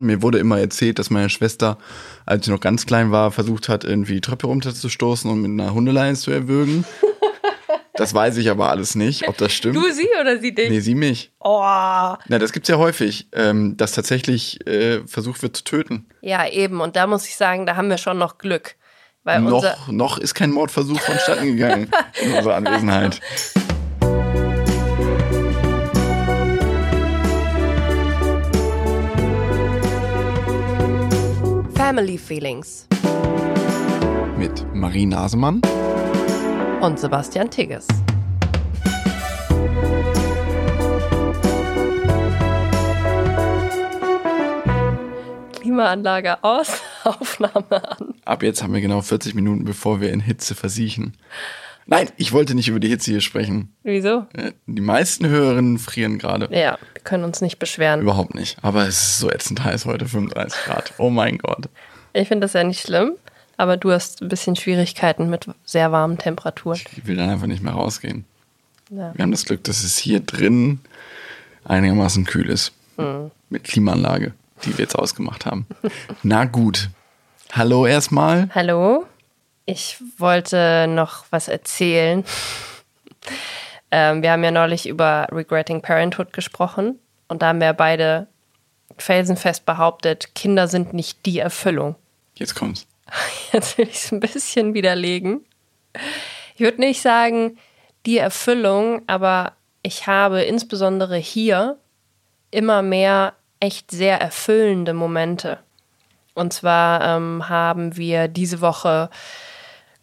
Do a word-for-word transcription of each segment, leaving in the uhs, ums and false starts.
Mir wurde immer erzählt, dass meine Schwester, als sie noch ganz klein war, versucht hat, irgendwie die Treppe runterzustoßen und mit einer Hundeleine zu erwürgen. Das weiß ich aber alles nicht, ob das stimmt. Du sie oder sie dich? Nee, sie mich. Oh. Na, das gibt's ja häufig, ähm, dass tatsächlich äh, versucht wird zu töten. Ja, eben. Und da muss ich sagen, da haben wir schon noch Glück. Weil noch, unser noch ist kein Mordversuch vonstatten gegangen in unserer Anwesenheit. Family Feelings. Mit Marie Nasemann und Sebastian Tigges. Klimaanlage aus, Aufnahme an. Ab jetzt haben wir genau vierzig Minuten, bevor wir in Hitze versiechen. Nein, ich wollte nicht über die Hitze hier sprechen. Wieso? Die meisten Hörerinnen frieren gerade. Ja, wir können uns nicht beschweren. Überhaupt nicht. Aber es ist so ätzend heiß heute, fünfunddreißig Grad. Oh mein Gott. Ich finde das ja nicht schlimm, aber du hast ein bisschen Schwierigkeiten mit sehr warmen Temperaturen. Ich will dann einfach nicht mehr rausgehen. Ja. Wir haben das Glück, dass es hier drin einigermaßen kühl ist. Mhm. Mit Klimaanlage, die wir jetzt ausgemacht haben. Na gut. Hallo erstmal. Hallo. Ich wollte noch was erzählen. ähm, wir haben ja neulich über Regretting Parenthood gesprochen und da haben wir beide felsenfest behauptet, Kinder sind nicht die Erfüllung. Jetzt kommt's. Jetzt will ich es ein bisschen widerlegen. Ich würde nicht sagen, die Erfüllung, aber ich habe insbesondere hier immer mehr echt sehr erfüllende Momente. Und zwar ähm, haben wir diese Woche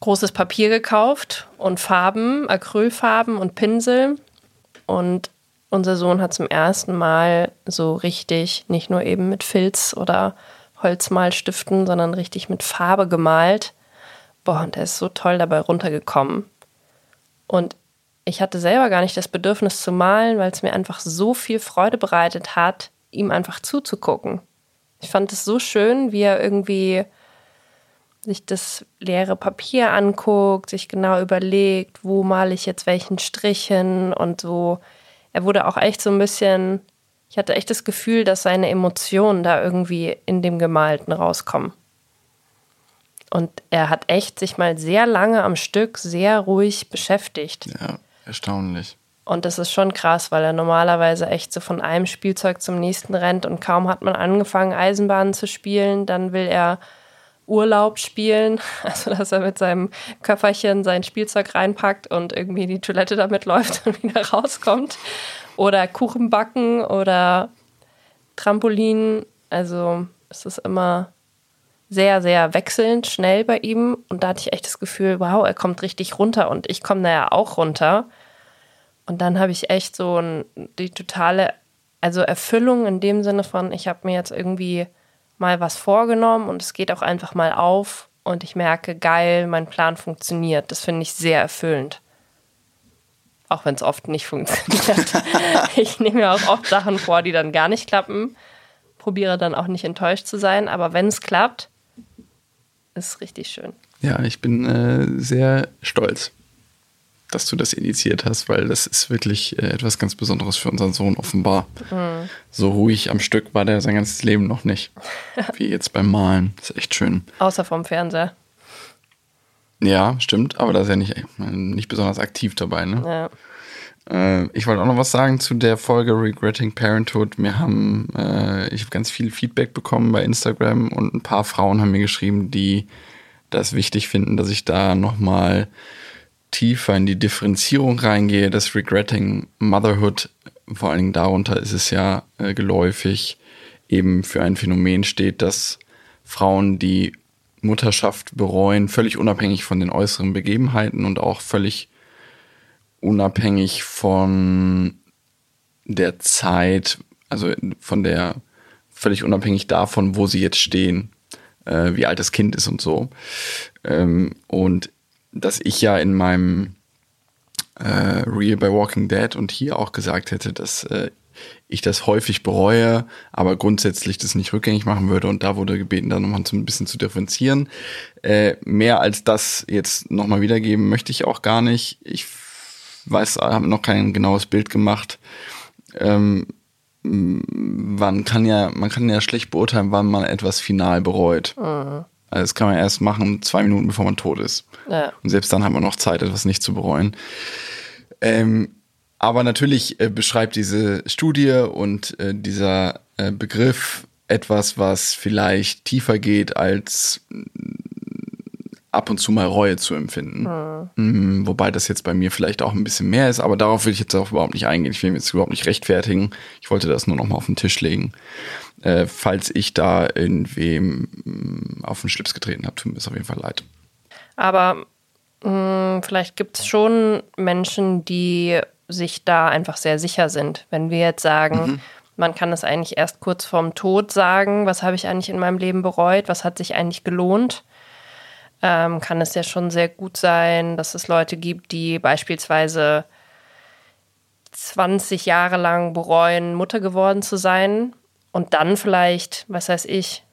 großes Papier gekauft und Farben, Acrylfarben und Pinsel. Und unser Sohn hat zum ersten Mal so richtig, nicht nur eben mit Filz oder Holzmalstiften, sondern richtig mit Farbe gemalt. Boah, und er ist so toll dabei runtergekommen. Und ich hatte selber gar nicht das Bedürfnis zu malen, weil es mir einfach so viel Freude bereitet hat, ihm einfach zuzugucken. Ich fand es so schön, wie er irgendwie sich das leere Papier anguckt, sich genau überlegt, wo male ich jetzt welchen Strich hin und so. Er wurde auch echt so ein bisschen, ich hatte echt das Gefühl, dass seine Emotionen da irgendwie in dem Gemalten rauskommen. Und er hat echt sich mal sehr lange am Stück sehr ruhig beschäftigt. Ja, erstaunlich. Und das ist schon krass, weil er normalerweise echt so von einem Spielzeug zum nächsten rennt und kaum hat man angefangen, Eisenbahnen zu spielen, dann will er Urlaub spielen, also dass er mit seinem Köfferchen sein Spielzeug reinpackt und irgendwie in die Toilette damit läuft und wieder rauskommt. Oder Kuchen backen oder Trampolin. Also es ist immer sehr, sehr wechselnd, schnell bei ihm. Und da hatte ich echt das Gefühl, wow, er kommt richtig runter und ich komme da ja auch runter. Und dann habe ich echt so ein, die totale, also Erfüllung in dem Sinne von, ich habe mir jetzt irgendwie mal was vorgenommen und es geht auch einfach mal auf und ich merke, geil, mein Plan funktioniert. Das finde ich sehr erfüllend. Auch wenn es oft nicht funktioniert. Ich nehme ja auch oft Sachen vor, die dann gar nicht klappen. Probiere dann auch nicht enttäuscht zu sein, aber wenn es klappt, ist richtig schön. Ja, ich bin äh, sehr stolz, dass du das initiiert hast, weil das ist wirklich äh, etwas ganz Besonderes für unseren Sohn offenbar. Mhm. So ruhig am Stück war der sein ganzes Leben noch nicht. Wie jetzt beim Malen. Das ist echt schön. Außer vom Fernseher. Ja, stimmt. Aber da ist er nicht, nicht besonders aktiv dabei. Ne? Ja. Äh, ich wollte auch noch was sagen zu der Folge Regretting Parenthood. Wir haben, äh, ich habe ganz viel Feedback bekommen bei Instagram und ein paar Frauen haben mir geschrieben, die das wichtig finden, dass ich da nochmal tiefer in die Differenzierung reingehe. Das Regretting Motherhood, vor allen Dingen darunter ist es ja äh, geläufig, eben für ein Phänomen steht, dass Frauen die Mutterschaft bereuen, völlig unabhängig von den äußeren Begebenheiten und auch völlig unabhängig von der Zeit, also von der, völlig unabhängig davon, wo sie jetzt stehen, äh, wie alt das Kind ist und so. Ähm, und dass ich ja in meinem äh, Reel bei Walking Dead und hier auch gesagt hätte, dass äh, ich das häufig bereue, aber grundsätzlich das nicht rückgängig machen würde. Und da wurde gebeten, da nochmal ein bisschen zu differenzieren. Äh, mehr als das jetzt nochmal wiedergeben möchte ich auch gar nicht. Ich weiß, habe noch kein genaues Bild gemacht. Ähm, man kann ja, man kann ja schlecht beurteilen, wann man etwas final bereut. Mhm. Also das kann man erst machen, zwei Minuten bevor man tot ist. Ja. Und selbst dann hat man noch Zeit, etwas nicht zu bereuen. Ähm, aber natürlich äh, beschreibt diese Studie und äh, dieser äh, Begriff etwas, was vielleicht tiefer geht, als ab und zu mal Reue zu empfinden. Mhm. Wobei das jetzt bei mir vielleicht auch ein bisschen mehr ist, aber darauf will ich jetzt auch überhaupt nicht eingehen. Ich will mich jetzt überhaupt nicht rechtfertigen. Ich wollte das nur nochmal auf den Tisch legen. Äh, falls ich da irgendwem mh, auf den Schlips getreten habe, tut mir das auf jeden Fall leid. Aber mh, vielleicht gibt es schon Menschen, die sich da einfach sehr sicher sind. Wenn wir jetzt sagen, mhm. man kann es eigentlich erst kurz vorm Tod sagen, was habe ich eigentlich in meinem Leben bereut, was hat sich eigentlich gelohnt, ähm, kann es ja schon sehr gut sein, dass es Leute gibt, die beispielsweise zwanzig Jahre lang bereuen, Mutter geworden zu sein und dann vielleicht, was weiß ich,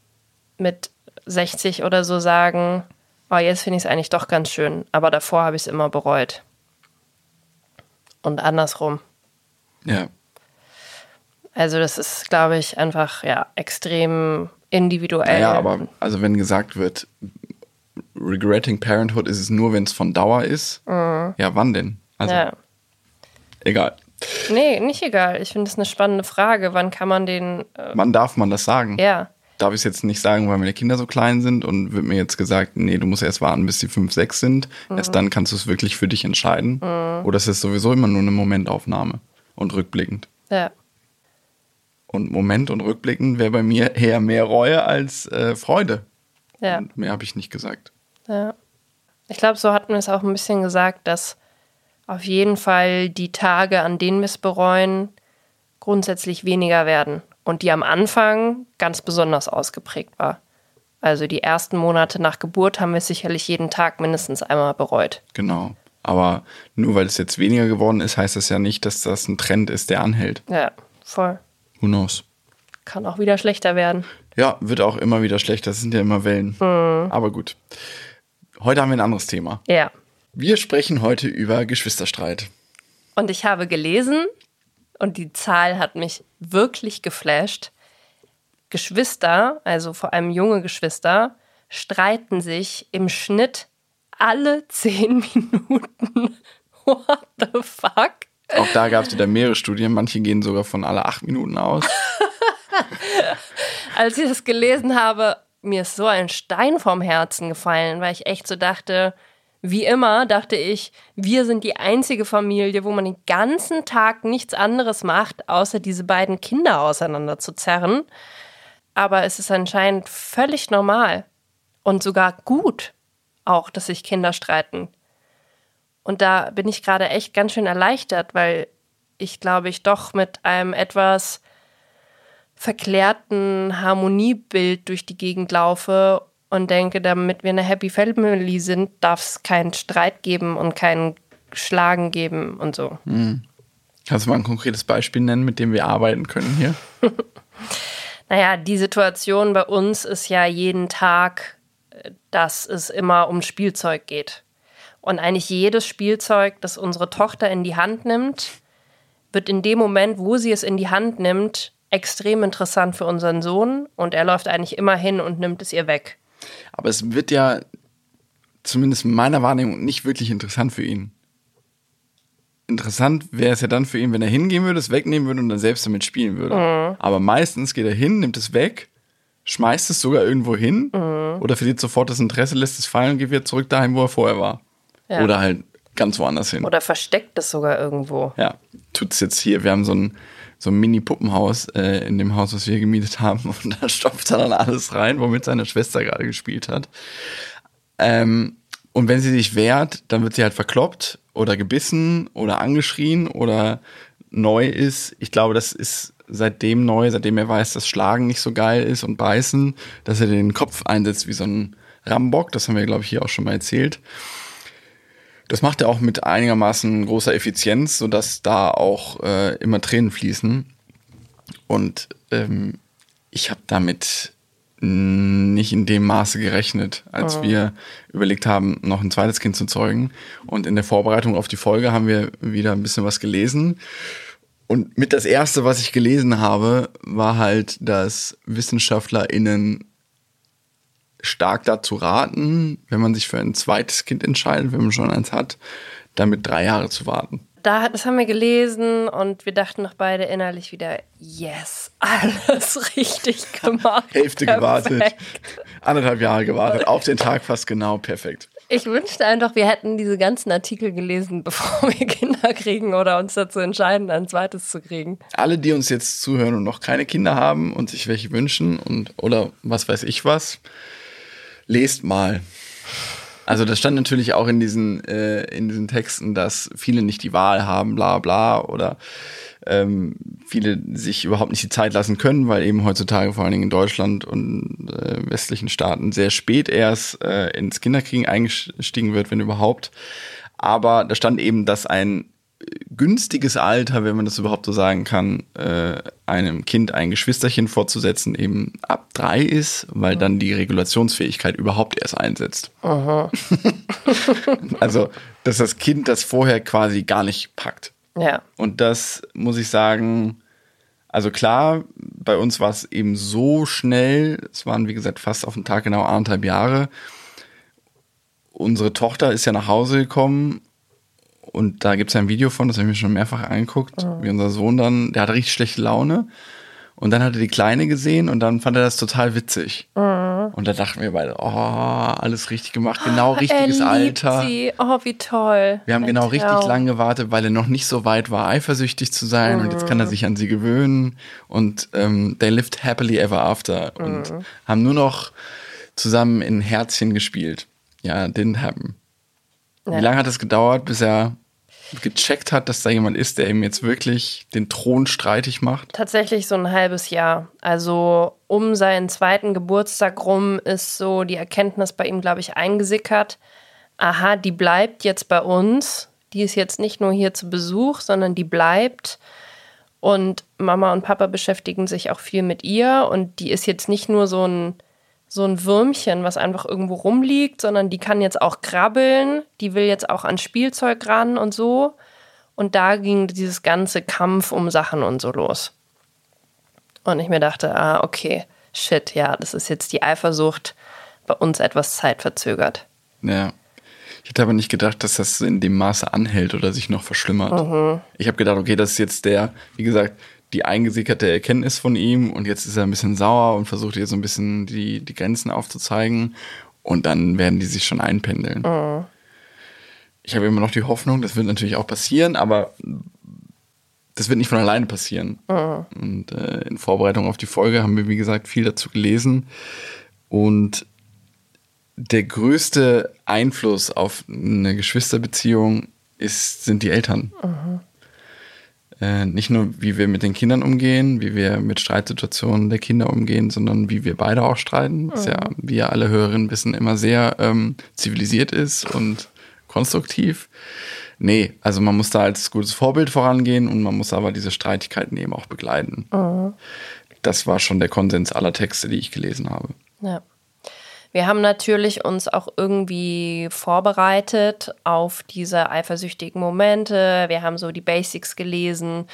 mit sechzig oder so sagen, oh, jetzt finde ich es eigentlich doch ganz schön, aber davor habe ich es immer bereut. Und andersrum. Ja. Also das ist, glaube ich, einfach ja extrem individuell. Ja, naja, aber also wenn gesagt wird, Regretting Parenthood ist es nur, wenn es von Dauer ist. Mhm. Ja, wann denn? Also ja. Egal. Nee, nicht egal. Ich finde das eine spannende Frage. Wann kann man den... Äh wann darf man das sagen? Ja. Darf ich es jetzt nicht sagen, weil meine Kinder so klein sind und wird mir jetzt gesagt, nee, du musst erst warten, bis die fünf, sechs sind. Mhm. Erst dann kannst du es wirklich für dich entscheiden. Mhm. Oder es ist sowieso immer nur eine Momentaufnahme und rückblickend. Ja. Und Moment und rückblickend wäre bei mir eher mehr Reue als äh, Freude. Ja. Und mehr habe ich nicht gesagt. Ja. Ich glaube, so hatten wir es auch ein bisschen gesagt, dass auf jeden Fall die Tage, an denen wir es bereuen, grundsätzlich weniger werden. Und die am Anfang ganz besonders ausgeprägt war. Also die ersten Monate nach Geburt haben wir sicherlich jeden Tag mindestens einmal bereut. Genau. Aber nur weil es jetzt weniger geworden ist, heißt das ja nicht, dass das ein Trend ist, der anhält. Ja, voll. Who knows? Kann auch wieder schlechter werden. Ja, wird auch immer wieder schlechter. Das sind ja immer Wellen. Mhm. Aber gut. Heute haben wir ein anderes Thema. Ja. Wir sprechen heute über Geschwisterstreit. Und ich habe gelesen, und die Zahl hat mich wirklich geflasht, Geschwister, also vor allem junge Geschwister, streiten sich im Schnitt alle zehn Minuten. What the fuck? Auch da gab es wieder mehrere Studien. Manche gehen sogar von alle acht Minuten aus. Als ich das gelesen habe, mir ist so ein Stein vom Herzen gefallen, weil ich echt so dachte, wie immer dachte ich, wir sind die einzige Familie, wo man den ganzen Tag nichts anderes macht, außer diese beiden Kinder auseinander zu zerren. Aber es ist anscheinend völlig normal und sogar gut auch, dass sich Kinder streiten. Und da bin ich gerade echt ganz schön erleichtert, weil ich, glaube ich, doch mit einem etwas verklärten Harmoniebild durch die Gegend laufe und denke, damit wir eine Happy Family sind, darf es keinen Streit geben und keinen Schlagen geben und so. Mhm. Kannst du mal ein konkretes Beispiel nennen, mit dem wir arbeiten können hier? Naja, die Situation bei uns ist ja jeden Tag, dass es immer um Spielzeug geht. Und eigentlich jedes Spielzeug, das unsere Tochter in die Hand nimmt, wird in dem Moment, wo sie es in die Hand nimmt, extrem interessant für unseren Sohn. Und er läuft eigentlich immer hin und nimmt es ihr weg. Aber es wird ja, zumindest in meiner Wahrnehmung, nicht wirklich interessant für ihn. Interessant wäre es ja dann für ihn, wenn er hingehen würde, es wegnehmen würde und dann selbst damit spielen würde. Mhm. Aber meistens geht er hin, nimmt es weg, schmeißt es sogar irgendwo hin mhm. oder verliert sofort das Interesse, lässt es fallen und geht wieder zurück dahin, wo er vorher war. Ja. Oder halt ganz woanders hin. Oder versteckt es sogar irgendwo. Ja, tut's jetzt hier. Wir haben so ein, so ein Mini-Puppenhaus äh, in dem Haus, was wir gemietet haben. Und da stopft er dann alles rein, womit seine Schwester gerade gespielt hat. Ähm, und wenn sie sich wehrt, dann wird sie halt verkloppt oder gebissen oder angeschrien oder neu ist. Ich glaube, das ist seitdem neu, seitdem er weiß, dass Schlagen nicht so geil ist und Beißen, dass er den Kopf einsetzt wie so ein Rambock. Das haben wir, glaube ich, hier auch schon mal erzählt. Das macht er auch mit einigermaßen großer Effizienz, sodass da auch äh, immer Tränen fließen. Und ähm, ich habe damit nicht in dem Maße gerechnet, als oh. wir überlegt haben, noch ein zweites Kind zu zeugen. Und in der Vorbereitung auf die Folge haben wir wieder ein bisschen was gelesen. Und mit das Erste, was ich gelesen habe, war halt, dass WissenschaftlerInnen stark dazu raten, wenn man sich für ein zweites Kind entscheidet, wenn man schon eins hat, damit drei Jahre zu warten. Da, das haben wir gelesen und wir dachten noch beide innerlich wieder, yes, alles richtig gemacht. Hälfte perfekt. Gewartet, anderthalb Jahre gewartet, auf den Tag fast genau, perfekt. Ich wünschte einfach, wir hätten diese ganzen Artikel gelesen, bevor wir Kinder kriegen oder uns dazu entscheiden, ein zweites zu kriegen. Alle, die uns jetzt zuhören und noch keine Kinder haben und sich welche wünschen und oder was weiß ich was, lest mal. Also das stand natürlich auch in diesen, äh, in diesen Texten, dass viele nicht die Wahl haben, bla bla, oder ähm, viele sich überhaupt nicht die Zeit lassen können, weil eben heutzutage vor allen Dingen in Deutschland und äh, westlichen Staaten sehr spät erst äh, ins Kinderkriegen eingestiegen wird, wenn überhaupt. Aber da stand eben, dass ein günstiges Alter, wenn man das überhaupt so sagen kann, äh, einem Kind ein Geschwisterchen vorzusetzen, eben ab drei ist, weil dann die Regulationsfähigkeit überhaupt erst einsetzt. Aha. Also, dass das Kind das vorher quasi gar nicht packt. Ja. Und das muss ich sagen, also klar, bei uns war es eben so schnell, es waren wie gesagt fast auf den Tag genau anderthalb Jahre. Unsere Tochter ist ja nach Hause gekommen. Und da gibt es ja ein Video von, das habe ich mir schon mehrfach angeguckt, mhm. wie unser Sohn dann, der hatte richtig schlechte Laune. Und dann hat er die Kleine gesehen und dann fand er das total witzig. Mhm. Und da dachten wir beide, oh, alles richtig gemacht, genau oh, richtiges er liebt Alter. Sie. Oh, wie toll. Wir haben ein genau Traum. Richtig lang gewartet, weil er noch nicht so weit war, eifersüchtig zu sein. Mhm. Und jetzt kann er sich an sie gewöhnen. Und ähm, they lived happily ever after. Mhm. Und haben nur noch zusammen in Herzchen gespielt. Ja, didn't happen. Ja. Wie lange hat es gedauert, bis er gecheckt hat, dass da jemand ist, der ihm jetzt wirklich den Thron streitig macht? Tatsächlich so ein halbes Jahr. Also um seinen zweiten Geburtstag rum ist so die Erkenntnis bei ihm, glaube ich, eingesickert. Aha, die bleibt jetzt bei uns. Die ist jetzt nicht nur hier zu Besuch, sondern die bleibt. Und Mama und Papa beschäftigen sich auch viel mit ihr. Und die ist jetzt nicht nur so ein... so ein Würmchen, was einfach irgendwo rumliegt, sondern die kann jetzt auch krabbeln, die will jetzt auch an Spielzeug ran und so. Und da ging dieses ganze Kampf um Sachen und so los. Und ich mir dachte, ah, okay, shit, ja, das ist jetzt die Eifersucht, bei uns etwas zeitverzögert. Ja, ich hätte aber nicht gedacht, dass das in dem Maße anhält oder sich noch verschlimmert. Mhm. Ich habe gedacht, okay, das ist jetzt der, wie gesagt, die eingesickerte Erkenntnis von ihm und jetzt ist er ein bisschen sauer und versucht ihr so ein bisschen die, die Grenzen aufzuzeigen und dann werden die sich schon einpendeln. Oh. Ich habe immer noch die Hoffnung, das wird natürlich auch passieren, aber das wird nicht von alleine passieren. Oh. Und äh, in Vorbereitung auf die Folge haben wir, wie gesagt, viel dazu gelesen und der größte Einfluss auf eine Geschwisterbeziehung ist, sind die Eltern. Oh. Nicht nur, wie wir mit den Kindern umgehen, wie wir mit Streitsituationen der Kinder umgehen, sondern wie wir beide auch streiten, was ja, wie ja alle Hörerinnen wissen, immer sehr ähm, zivilisiert ist und konstruktiv. Nee, also man muss da als gutes Vorbild vorangehen und man muss aber diese Streitigkeiten eben auch begleiten. Mhm. Das war schon der Konsens aller Texte, die ich gelesen habe. Ja. Wir haben natürlich uns auch irgendwie vorbereitet auf diese eifersüchtigen Momente. Wir haben so die Basics gelesen.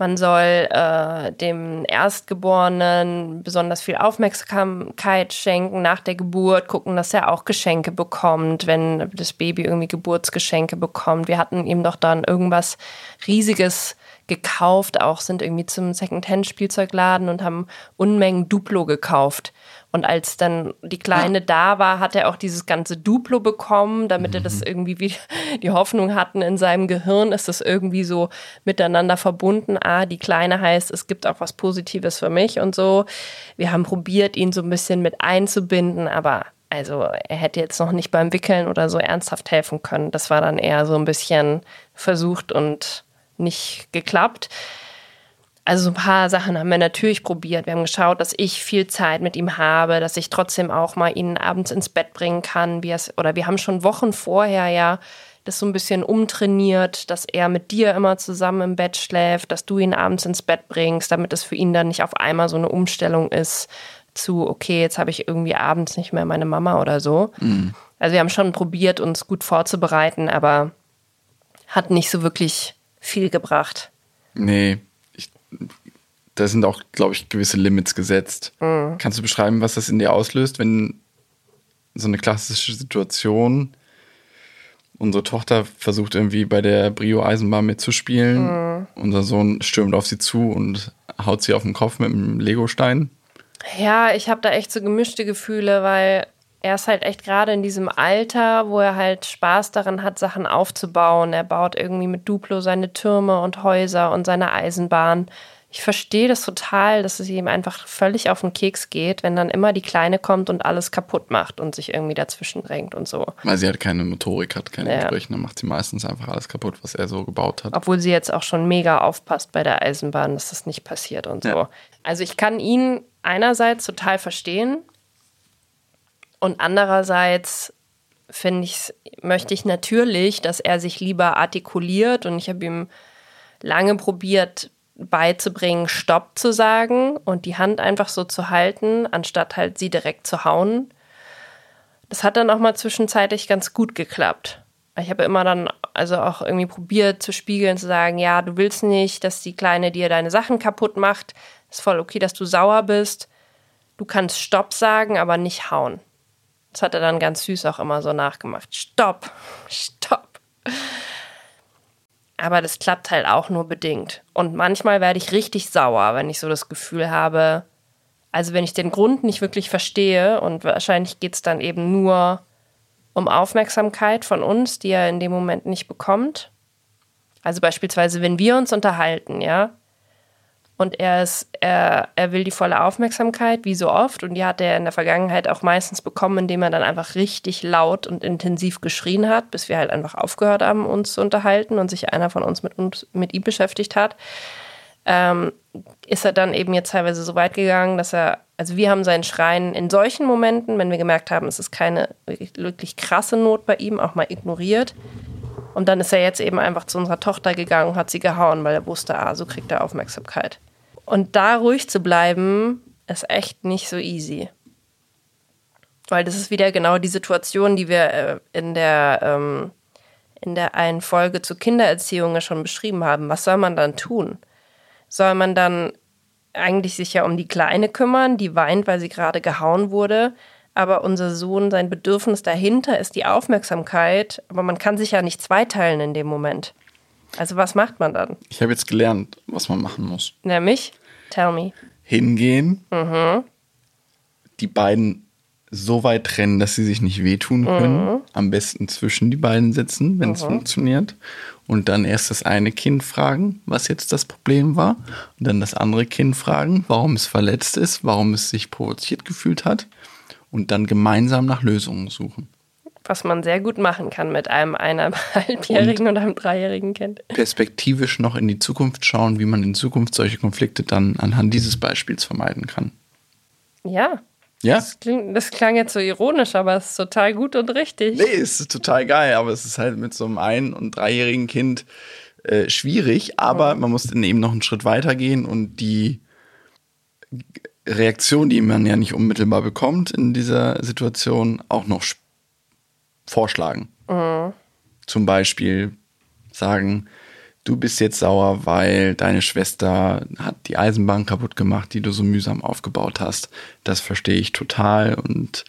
Man soll äh, dem Erstgeborenen besonders viel Aufmerksamkeit schenken nach der Geburt, gucken, dass er auch Geschenke bekommt, wenn das Baby irgendwie Geburtsgeschenke bekommt. Wir hatten ihm doch dann irgendwas Riesiges gekauft, auch sind irgendwie zum Secondhand-Spielzeugladen und haben Unmengen Duplo gekauft. Und als dann die Kleine ja. da war, hat er auch dieses ganze Duplo bekommen, damit mhm. er das irgendwie wieder, die Hoffnung hatten in seinem Gehirn, ist das irgendwie so miteinander verbunden. Ah, die Kleine heißt, es gibt auch was Positives für mich und so. Wir haben probiert, ihn so ein bisschen mit einzubinden, aber also er hätte jetzt noch nicht beim Wickeln oder so ernsthaft helfen können. Das war dann eher so ein bisschen versucht und nicht geklappt. Also ein paar Sachen haben wir natürlich probiert. Wir haben geschaut, dass ich viel Zeit mit ihm habe, dass ich trotzdem auch mal ihn abends ins Bett bringen kann. Wir, oder wir haben schon Wochen vorher ja das so ein bisschen umtrainiert, dass er mit dir immer zusammen im Bett schläft, dass du ihn abends ins Bett bringst, damit es für ihn dann nicht auf einmal so eine Umstellung ist zu, okay, jetzt habe ich irgendwie abends nicht mehr meine Mama oder so. Mhm. Also wir haben schon probiert, uns gut vorzubereiten, aber hat nicht so wirklich viel gebracht. Nee, ich, da sind auch, glaube ich, gewisse Limits gesetzt. Mhm. Kannst du beschreiben, was das in dir auslöst, wenn so eine klassische Situation, unsere Tochter versucht irgendwie bei der Brio-Eisenbahn mitzuspielen, mhm. unser Sohn stürmt auf sie zu und haut sie auf den Kopf mit einem Legostein? Ja, ich habe da echt so gemischte Gefühle, weil er ist halt echt gerade in diesem Alter, wo er halt Spaß daran hat, Sachen aufzubauen. Er baut irgendwie mit Duplo seine Türme und Häuser und seine Eisenbahn. Ich verstehe das total, dass es ihm einfach völlig auf den Keks geht, wenn dann immer die Kleine kommt und alles kaputt macht und sich irgendwie dazwischen drängt und so. Weil sie halt keine Motorik hat, keine ja. Sprüche, dann macht sie meistens einfach alles kaputt, was er so gebaut hat. Obwohl sie jetzt auch schon mega aufpasst bei der Eisenbahn, dass das nicht passiert und so. Ja. Also ich kann ihn einerseits total verstehen und andererseits finde ich, möchte ich natürlich, dass er sich lieber artikuliert, und ich habe ihm lange probiert beizubringen, Stopp zu sagen und die Hand einfach so zu halten, anstatt halt sie direkt zu hauen. Das hat dann auch mal zwischenzeitlich ganz gut geklappt. Ich habe immer dann also auch irgendwie probiert zu spiegeln, zu sagen, ja, du willst nicht, dass die Kleine dir deine Sachen kaputt macht. Ist voll okay, dass du sauer bist. Du kannst Stopp sagen, aber nicht hauen. Das hat er dann ganz süß auch immer so nachgemacht. Stopp, Stopp. Aber das klappt halt auch nur bedingt. Und manchmal werde ich richtig sauer, wenn ich so das Gefühl habe, also wenn ich den Grund nicht wirklich verstehe, und wahrscheinlich geht es dann eben nur um Aufmerksamkeit von uns, die er in dem Moment nicht bekommt. Also beispielsweise, wenn wir uns unterhalten, ja, und er, ist, er, er will die volle Aufmerksamkeit, wie so oft, und die hat er in der Vergangenheit auch meistens bekommen, indem er dann einfach richtig laut und intensiv geschrien hat, bis wir halt einfach aufgehört haben, uns zu unterhalten und sich einer von uns mit, uns, mit ihm beschäftigt hat, ähm, ist er dann eben jetzt teilweise so weit gegangen, dass er, also wir haben seinen Schreien in solchen Momenten, wenn wir gemerkt haben, es ist keine wirklich, wirklich krasse Not bei ihm, auch mal ignoriert. Und dann ist er jetzt eben einfach zu unserer Tochter gegangen und hat sie gehauen, weil er wusste, ah, so kriegt er Aufmerksamkeit. Und da ruhig zu bleiben, ist echt nicht so easy. Weil das ist wieder genau die Situation, die wir in der, ähm, in der einen Folge zur Kindererziehung ja schon beschrieben haben. Was soll man dann tun? Soll man dann eigentlich sich ja um die Kleine kümmern, die weint, weil sie gerade gehauen wurde? Aber unser Sohn, sein Bedürfnis dahinter ist die Aufmerksamkeit. Aber man kann sich ja nicht zweiteilen in dem Moment. Also was macht man dann? Ich habe jetzt gelernt, was man machen muss. Nämlich? Tell me. Hingehen. Mhm. Die beiden so weit trennen, dass sie sich nicht wehtun können. Mhm. Am besten zwischen die beiden sitzen, wenn es mhm. funktioniert. Und dann erst das eine Kind fragen, was jetzt das Problem war. Und dann das andere Kind fragen, warum es verletzt ist, warum es sich provoziert gefühlt hat. Und dann gemeinsam nach Lösungen suchen. Was man sehr gut machen kann mit einem eineinhalbjährigen und einem dreijährigen Kind. Perspektivisch noch in die Zukunft schauen, wie man in Zukunft solche Konflikte dann anhand dieses Beispiels vermeiden kann. Ja. Ja. Das klingt, das klang jetzt so ironisch, aber es ist total gut und richtig. Nee, es ist total geil, aber es ist halt mit so einem ein- und dreijährigen Kind äh, schwierig. Aber mhm. man muss dann eben noch einen Schritt weiter gehen und die Reaktion, die man ja nicht unmittelbar bekommt in dieser Situation, auch noch sp- vorschlagen. Mhm. Zum Beispiel sagen, du bist jetzt sauer, weil deine Schwester hat die Eisenbahn kaputt gemacht, die du so mühsam aufgebaut hast. Das verstehe ich total. Und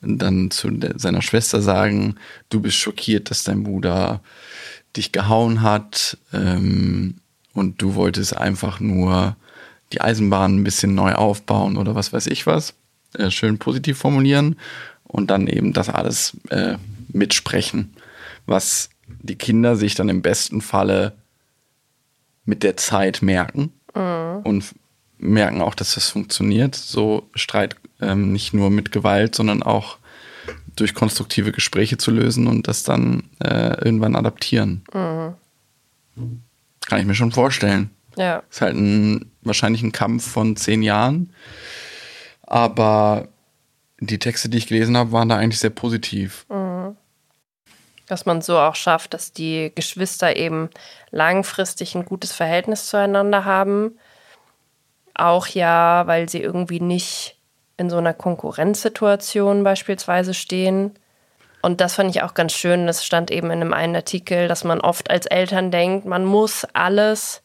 dann zu de- seiner Schwester sagen, du bist schockiert, dass dein Bruder dich gehauen hat, ähm, und du wolltest einfach nur die Eisenbahn ein bisschen neu aufbauen oder was weiß ich was, äh, schön positiv formulieren und dann eben das alles äh, mitsprechen, was die Kinder sich dann im besten Falle mit der Zeit merken mhm. und f- merken auch, dass das funktioniert, so Streit ähm, nicht nur mit Gewalt, sondern auch durch konstruktive Gespräche zu lösen und das dann äh, irgendwann adaptieren. Mhm. Kann ich mir schon vorstellen. Ja. Ist halt ein, wahrscheinlich ein Kampf von zehn Jahren. Aber die Texte, die ich gelesen habe, waren da eigentlich sehr positiv. Mhm. Dass man so auch schafft, dass die Geschwister eben langfristig ein gutes Verhältnis zueinander haben. Auch ja, weil sie irgendwie nicht in so einer Konkurrenzsituation beispielsweise stehen. Und das fand ich auch ganz schön. Das stand eben in einem einen Artikel, dass man oft als Eltern denkt, man muss alles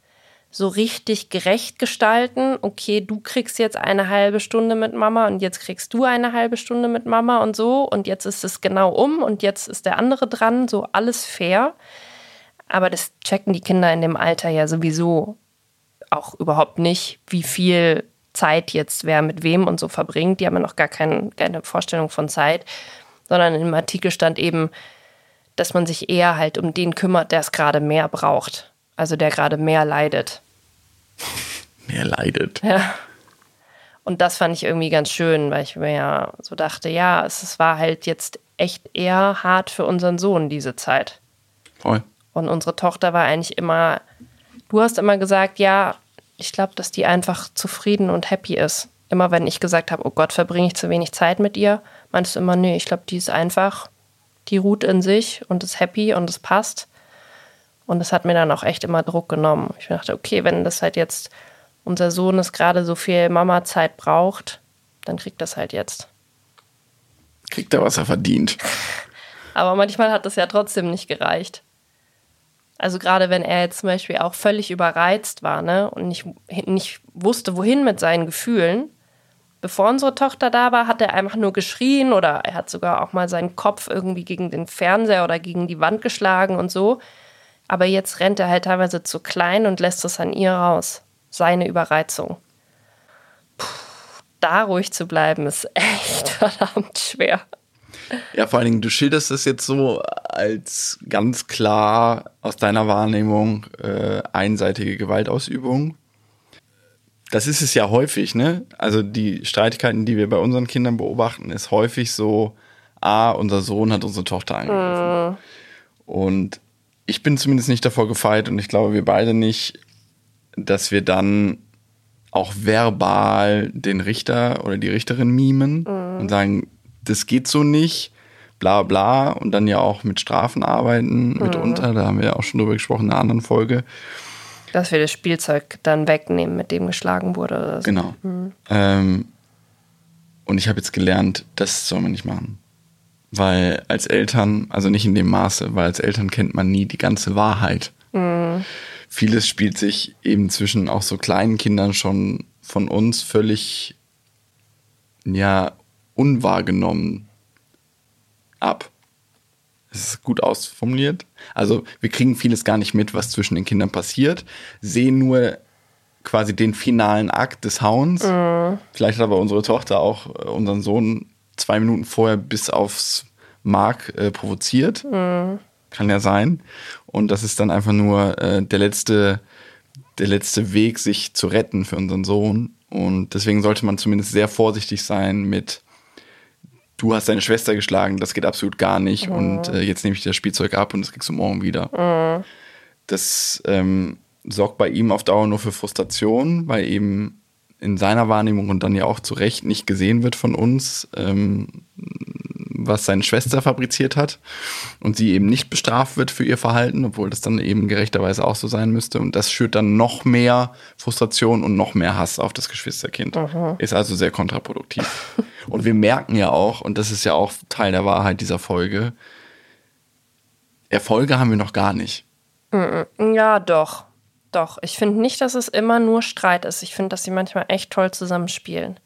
so richtig gerecht gestalten. Okay, du kriegst jetzt eine halbe Stunde mit Mama und jetzt kriegst du eine halbe Stunde mit Mama und so. Und jetzt ist es genau um und jetzt ist der andere dran. So alles fair. Aber das checken die Kinder in dem Alter ja sowieso auch überhaupt nicht, wie viel Zeit jetzt wer mit wem und so verbringt. Die haben ja noch gar keine, keine Vorstellung von Zeit. Sondern im Artikel stand eben, dass man sich eher halt um den kümmert, der es gerade mehr braucht. Also der gerade mehr leidet. Mehr leidet. Ja. Und das fand ich irgendwie ganz schön, weil ich mir ja so dachte, ja, es war halt jetzt echt eher hart für unseren Sohn diese Zeit. Voll. Und unsere Tochter war eigentlich immer, du hast immer gesagt, ja, ich glaube, dass die einfach zufrieden und happy ist. Immer wenn ich gesagt habe, oh Gott, verbringe ich zu wenig Zeit mit ihr, meintest du immer, nee, ich glaube, die ist einfach, die ruht in sich und ist happy und es passt. Und das hat mir dann auch echt immer Druck genommen. Ich dachte, okay, wenn das halt jetzt, unser Sohn ist gerade so viel Mama-Zeit braucht, dann kriegt das halt jetzt. Kriegt er, was er verdient. Aber manchmal hat das ja trotzdem nicht gereicht. Also gerade wenn er jetzt zum Beispiel auch völlig überreizt war, ne, und nicht, nicht wusste, wohin mit seinen Gefühlen. Bevor unsere Tochter da war, hat er einfach nur geschrien oder er hat sogar auch mal seinen Kopf irgendwie gegen den Fernseher oder gegen die Wand geschlagen und so. Aber jetzt rennt er halt teilweise zu klein und lässt es an ihr raus. Seine Überreizung. Puh, da ruhig zu bleiben, ist echt verdammt schwer. Ja, vor allen Dingen, du schilderst es jetzt so als ganz klar aus deiner Wahrnehmung äh, einseitige Gewaltausübung. Das ist es ja häufig, ne? Also die Streitigkeiten, die wir bei unseren Kindern beobachten, ist häufig so, ah, unser Sohn hat unsere Tochter angegriffen. Mm. Und ich bin zumindest nicht davor gefeit und ich glaube, wir beide nicht, dass wir dann auch verbal den Richter oder die Richterin mimen mm. und sagen, das geht so nicht, bla bla, und dann ja auch mit Strafen arbeiten mm. mitunter, da haben wir ja auch schon drüber gesprochen in einer anderen Folge. Dass wir das Spielzeug dann wegnehmen, mit dem geschlagen wurde. Oder so. Genau. Mm. Ähm, und ich habe jetzt gelernt, das soll man nicht machen. Weil als Eltern, also nicht in dem Maße, weil als Eltern kennt man nie die ganze Wahrheit. Mm. Vieles spielt sich eben zwischen auch so kleinen Kindern schon von uns völlig, ja, unwahrgenommen ab. Das ist gut ausformuliert. Also wir kriegen vieles gar nicht mit, was zwischen den Kindern passiert, sehen nur quasi den finalen Akt des Hauens. Mm. Vielleicht hat aber unsere Tochter auch unseren Sohn zwei Minuten vorher bis aufs Mark äh, provoziert. Mm. Kann ja sein. Und das ist dann einfach nur äh, der letzte, der letzte Weg, sich zu retten für unseren Sohn. Und deswegen sollte man zumindest sehr vorsichtig sein mit, du hast deine Schwester geschlagen, das geht absolut gar nicht. Mm. Und äh, jetzt nehme ich dir das Spielzeug ab und das kriegst du morgen wieder. Mm. Das ähm, sorgt bei ihm auf Dauer nur für Frustration, weil eben in seiner Wahrnehmung und dann ja auch zu Recht nicht gesehen wird von uns, ähm, was seine Schwester fabriziert hat und sie eben nicht bestraft wird für ihr Verhalten, obwohl das dann eben gerechterweise auch so sein müsste. Und das schürt dann noch mehr Frustration und noch mehr Hass auf das Geschwisterkind. Mhm. Ist also sehr kontraproduktiv. Und wir merken ja auch, und das ist ja auch Teil der Wahrheit dieser Folge, Erfolge haben wir noch gar nicht. Ja, doch. Doch, ich finde nicht, dass es immer nur Streit ist. Ich finde, dass sie manchmal echt toll zusammenspielen.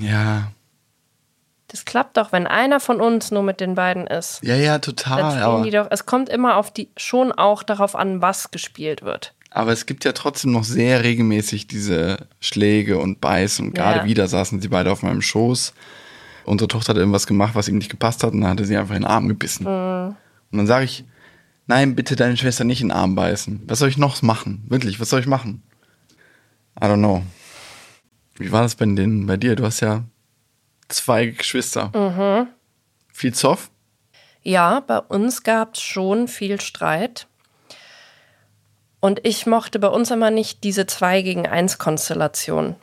Ja. Das klappt doch, wenn einer von uns nur mit den beiden ist. Ja, ja, total. Dann spielen die doch, es kommt immer auf die, schon auch darauf an, was gespielt wird. Aber es gibt ja trotzdem noch sehr regelmäßig diese Schläge und Beißen. Gerade ja. wieder saßen sie beide auf meinem Schoß. Unsere Tochter hat irgendwas gemacht, was ihm nicht gepasst hat. Und dann hatte sie einfach in den Arm gebissen. Mhm. Und dann sage ich, nein, bitte deine Schwester nicht in den Arm beißen. Was soll ich noch machen? Wirklich, was soll ich machen? I don't know. Wie war das bei denen, bei dir? Du hast ja zwei Geschwister. Mhm. Viel Zoff? Ja, bei uns gab es schon viel Streit. Und ich mochte bei uns immer nicht diese zwei gegen eins Konstellation.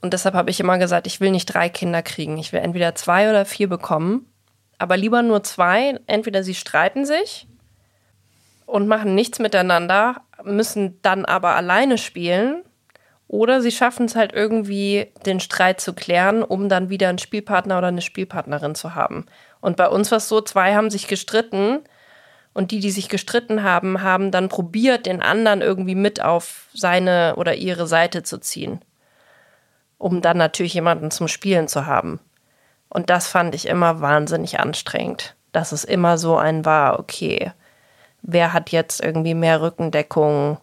Und deshalb habe ich immer gesagt, ich will nicht drei Kinder kriegen. Ich will entweder zwei oder vier bekommen. Aber lieber nur zwei. Entweder sie streiten sich und machen nichts miteinander, müssen dann aber alleine spielen. Oder sie schaffen es halt irgendwie, den Streit zu klären, um dann wieder einen Spielpartner oder eine Spielpartnerin zu haben. Und bei uns war es so, zwei haben sich gestritten Und die, die sich gestritten haben, haben dann probiert, den anderen irgendwie mit auf seine oder ihre Seite zu ziehen, um dann natürlich jemanden zum Spielen zu haben. Und das fand ich immer wahnsinnig anstrengend, dass es immer so ein war, okay, wer hat jetzt irgendwie mehr Rückendeckung?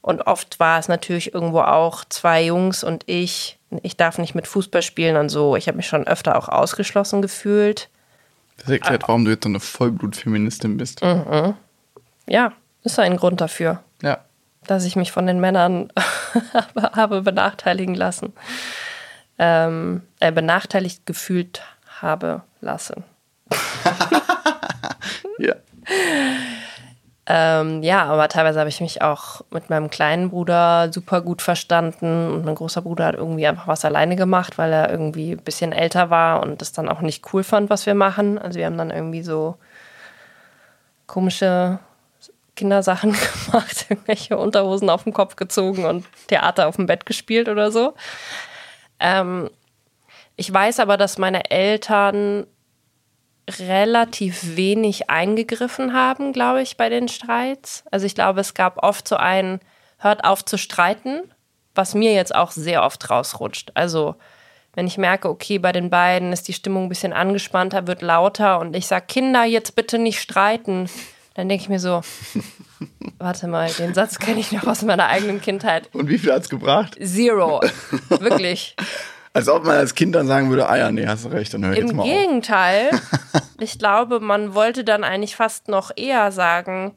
Und oft war es natürlich irgendwo auch zwei Jungs und ich. Ich darf nicht mit Fußball spielen und so. Ich habe mich schon öfter auch ausgeschlossen gefühlt. Das erklärt, warum du jetzt so eine Vollblutfeministin bist. Mhm. Ja, ist ein Grund dafür. Ja. Dass ich mich von den Männern habe benachteiligen lassen. Ähm, äh, benachteiligt gefühlt habe lassen. Ja. Ähm, ja, aber teilweise habe ich mich auch mit meinem kleinen Bruder super gut verstanden und mein großer Bruder hat irgendwie einfach was alleine gemacht, weil er irgendwie ein bisschen älter war und das dann auch nicht cool fand, was wir machen. Also wir haben dann irgendwie so komische Kindersachen gemacht, irgendwelche Unterhosen auf den Kopf gezogen und Theater auf dem Bett gespielt oder so. Ähm, ich weiß aber, dass meine Eltern relativ wenig eingegriffen haben, glaube ich, bei den Streits. Also ich glaube, es gab oft so ein, hört auf zu streiten, was mir jetzt auch sehr oft rausrutscht. Also wenn ich merke, okay, bei den beiden ist die Stimmung ein bisschen angespannter, wird lauter und ich sage, Kinder, jetzt bitte nicht streiten, dann denke ich mir so, warte mal, den Satz kenne ich noch aus meiner eigenen Kindheit. Und wie viel hat's gebracht? Zero, wirklich. Als ob man als Kind dann sagen würde, ah ja, nee, hast du recht, dann hör ich jetzt mal auf. Im Gegenteil, ich glaube, man wollte dann eigentlich fast noch eher sagen,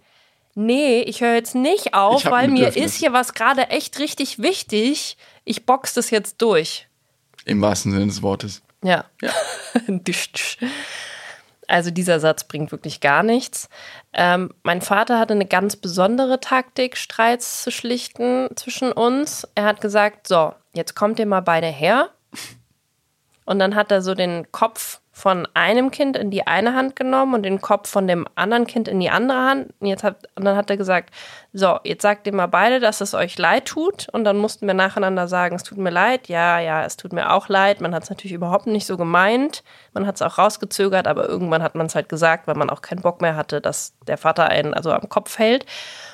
nee, ich höre jetzt nicht auf, weil mir ist hier was gerade echt richtig wichtig, ich box das jetzt durch. Im wahrsten Sinne des Wortes. Ja. Ja. Also dieser Satz bringt wirklich gar nichts. Ähm, mein Vater hatte eine ganz besondere Taktik, Streits zu schlichten zwischen uns. Er hat gesagt, so, jetzt kommt ihr mal beide her. Und dann hat er so den Kopf von einem Kind in die eine Hand genommen und den Kopf von dem anderen Kind in die andere Hand. Und, jetzt hat, und dann hat er gesagt, so, jetzt sagt ihr mal beide, dass es euch leid tut. Und dann mussten wir nacheinander sagen, es tut mir leid. Ja, ja, es tut mir auch leid. Man hat es natürlich überhaupt nicht so gemeint. Man hat es auch rausgezögert, aber irgendwann hat man es halt gesagt, weil man auch keinen Bock mehr hatte, dass der Vater einen also am Kopf hält.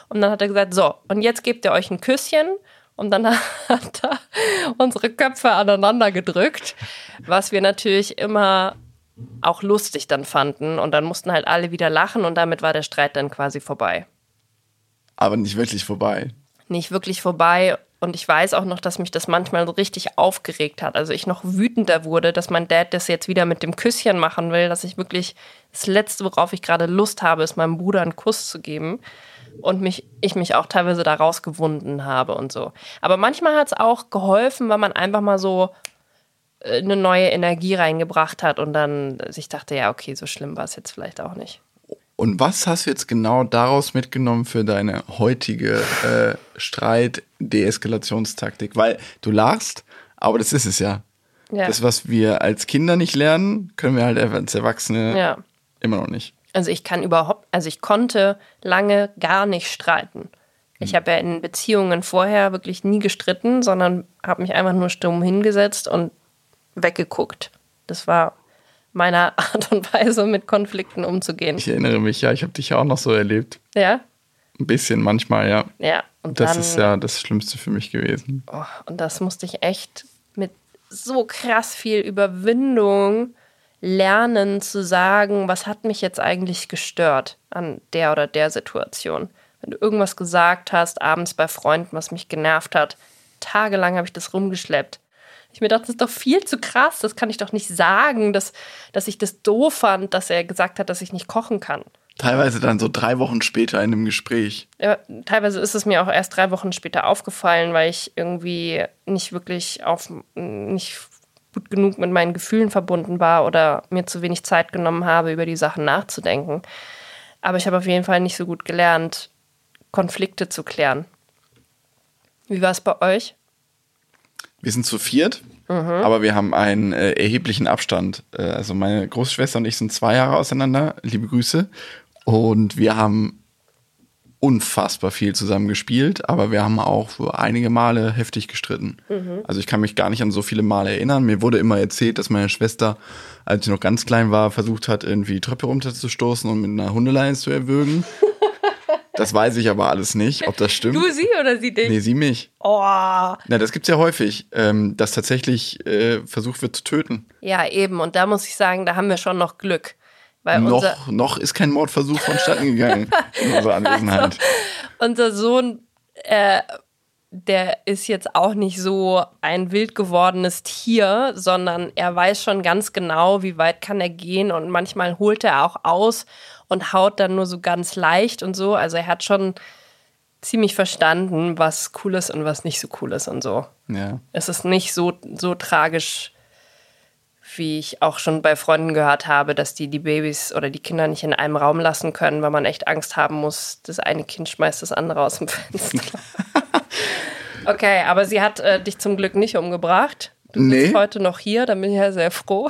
Und dann hat er gesagt, so, und jetzt gebt ihr euch ein Küsschen. Und dann hat er unsere Köpfe aneinander gedrückt, was wir natürlich immer auch lustig dann fanden. Und dann mussten halt alle wieder lachen und damit war der Streit dann quasi vorbei. Aber nicht wirklich vorbei. Nicht wirklich vorbei. Und ich weiß auch noch, dass mich das manchmal so richtig aufgeregt hat. Also ich noch wütender wurde, dass mein Dad das jetzt wieder mit dem Küsschen machen will, dass ich wirklich das Letzte, worauf ich gerade Lust habe, ist meinem Bruder einen Kuss zu geben. Und mich, ich mich auch teilweise da rausgewunden habe und so. Aber manchmal hat es auch geholfen, weil man einfach mal so eine neue Energie reingebracht hat und dann sich dachte, ja, okay, so schlimm war es jetzt vielleicht auch nicht. Und was hast du jetzt genau daraus mitgenommen für deine heutige äh, Streit-Deeskalationstaktik? Weil du lachst, aber das ist es ja. ja. Das, was wir als Kinder nicht lernen, können wir halt als Erwachsene ja. immer noch nicht. Also ich kann überhaupt, also ich konnte lange gar nicht streiten. Ich habe ja in Beziehungen vorher wirklich nie gestritten, sondern habe mich einfach nur stumm hingesetzt und weggeguckt. Das war meine Art und Weise, mit Konflikten umzugehen. Ich erinnere mich, ja, ich habe dich ja auch noch so erlebt. Ja? Ein bisschen manchmal, ja. Ja. Und das dann, ist ja das Schlimmste für mich gewesen. Oh, und das musste ich echt mit so krass viel Überwindung lernen zu sagen, was hat mich jetzt eigentlich gestört an der oder der Situation. Wenn du irgendwas gesagt hast, abends bei Freunden, was mich genervt hat, tagelang habe ich das rumgeschleppt. Ich mir dachte, das ist doch viel zu krass, das kann ich doch nicht sagen, dass, dass ich das doof fand, dass er gesagt hat, dass ich nicht kochen kann. Teilweise dann so drei Wochen später in einem Gespräch. Ja, teilweise ist es mir auch erst drei Wochen später aufgefallen, weil ich irgendwie nicht wirklich auf... nicht gut genug mit meinen Gefühlen verbunden war oder mir zu wenig Zeit genommen habe, über die Sachen nachzudenken. Aber ich habe auf jeden Fall nicht so gut gelernt, Konflikte zu klären. Wie war es bei euch? Wir sind zu viert, mhm. aber wir haben einen äh, erheblichen Abstand. Äh, also meine Großschwester und ich sind zwei Jahre auseinander, liebe Grüße. Und wir haben unfassbar viel zusammen gespielt, aber wir haben auch einige Male heftig gestritten. Mhm. Also ich kann mich gar nicht an so viele Male erinnern. Mir wurde immer erzählt, dass meine Schwester, als sie noch ganz klein war, versucht hat, irgendwie die Treppe runterzustoßen und mit einer Hundeleine zu erwürgen. Das weiß ich aber alles nicht, ob das stimmt. Du sie oder sie dich? Nee, sie mich. Oh. Na, das gibt's ja häufig, ähm, dass tatsächlich äh, versucht wird zu töten. Ja, eben. Und da muss ich sagen, da haben wir schon noch Glück. Weil noch, noch ist kein Mordversuch vonstatten gegangen in unserer Anwesenheit. Also, unser Sohn, äh, der ist jetzt auch nicht so ein wild gewordenes Tier, sondern er weiß schon ganz genau, wie weit kann er gehen. Und manchmal holt er auch aus und haut dann nur so ganz leicht und so. Also er hat schon ziemlich verstanden, was cool ist und was nicht so cool ist und so. Ja. Es ist nicht so, so tragisch, wie ich auch schon bei Freunden gehört habe, dass die die Babys oder die Kinder nicht in einem Raum lassen können, weil man echt Angst haben muss, das eine Kind schmeißt das andere aus dem Fenster. Okay, aber sie hat äh, dich zum Glück nicht umgebracht. Du nee. bist heute noch hier, da bin ich ja sehr froh.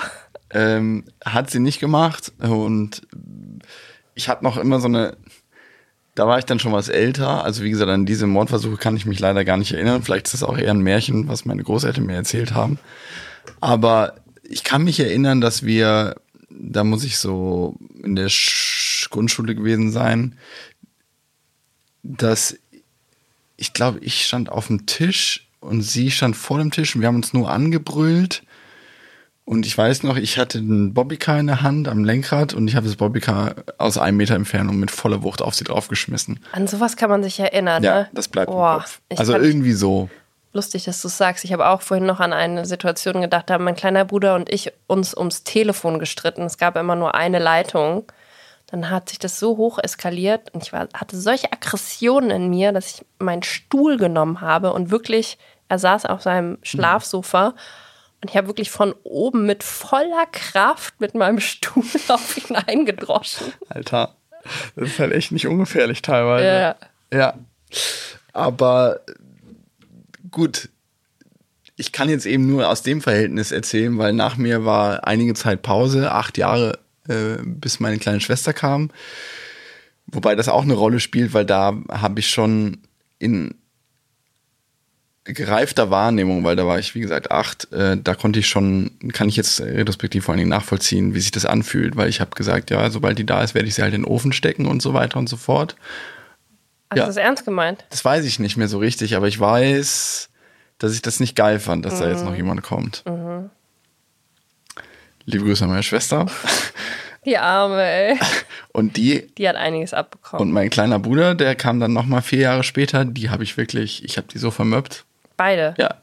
Ähm, hat sie nicht gemacht und ich hatte noch immer so eine, da war ich dann schon was älter, also wie gesagt, an diese Mordversuche kann ich mich leider gar nicht erinnern, vielleicht ist das auch eher ein Märchen, was meine Großeltern mir erzählt haben, aber ich kann mich erinnern, dass wir, da muss ich so in der Sch- Grundschule gewesen sein, dass ich glaube, ich stand auf dem Tisch und sie stand vor dem Tisch und wir haben uns nur angebrüllt. Und ich weiß noch, ich hatte einen Bobbycar in der Hand am Lenkrad und ich habe das Bobbycar aus einem Meter Entfernung mit voller Wucht auf sie draufgeschmissen. An sowas kann man sich erinnern, ja, ne? Ja, das bleibt oh, im Kopf. Also irgendwie so. Lustig, dass du es sagst. Ich habe auch vorhin noch an eine Situation gedacht, da haben mein kleiner Bruder und ich uns ums Telefon gestritten. Es gab immer nur eine Leitung. Dann hat sich das so hoch eskaliert und ich war, hatte solche Aggressionen in mir, dass ich meinen Stuhl genommen habe und wirklich, er saß auf seinem Schlafsofa, mhm. Und ich habe wirklich von oben mit voller Kraft mit meinem Stuhl auf ihn eingedroschen. Alter, das ist halt echt nicht ungefährlich teilweise. Ja. Ja, aber gut, ich kann jetzt eben nur aus dem Verhältnis erzählen, weil nach mir war einige Zeit Pause, acht Jahre, äh, bis meine kleine Schwester kam. Wobei das auch eine Rolle spielt, weil da habe ich schon in gereifter Wahrnehmung, weil da war ich, wie gesagt, acht, äh, da konnte ich schon, kann ich jetzt retrospektiv vor allen Dingen nachvollziehen, wie sich das anfühlt, weil ich habe gesagt, ja, sobald die da ist, werde ich sie halt in den Ofen stecken und so weiter und so fort. Hast ja, du das ernst gemeint? Das weiß ich nicht mehr so richtig, aber ich weiß, dass ich das nicht geil fand, dass mhm. da jetzt noch jemand kommt. Mhm. Liebe Grüße an meine Schwester. Die Arme, ey. Und die... Die hat einiges abbekommen. Und mein kleiner Bruder, der kam dann nochmal vier Jahre später, die habe ich wirklich, ich habe die so vermöppt. Beide? Ja.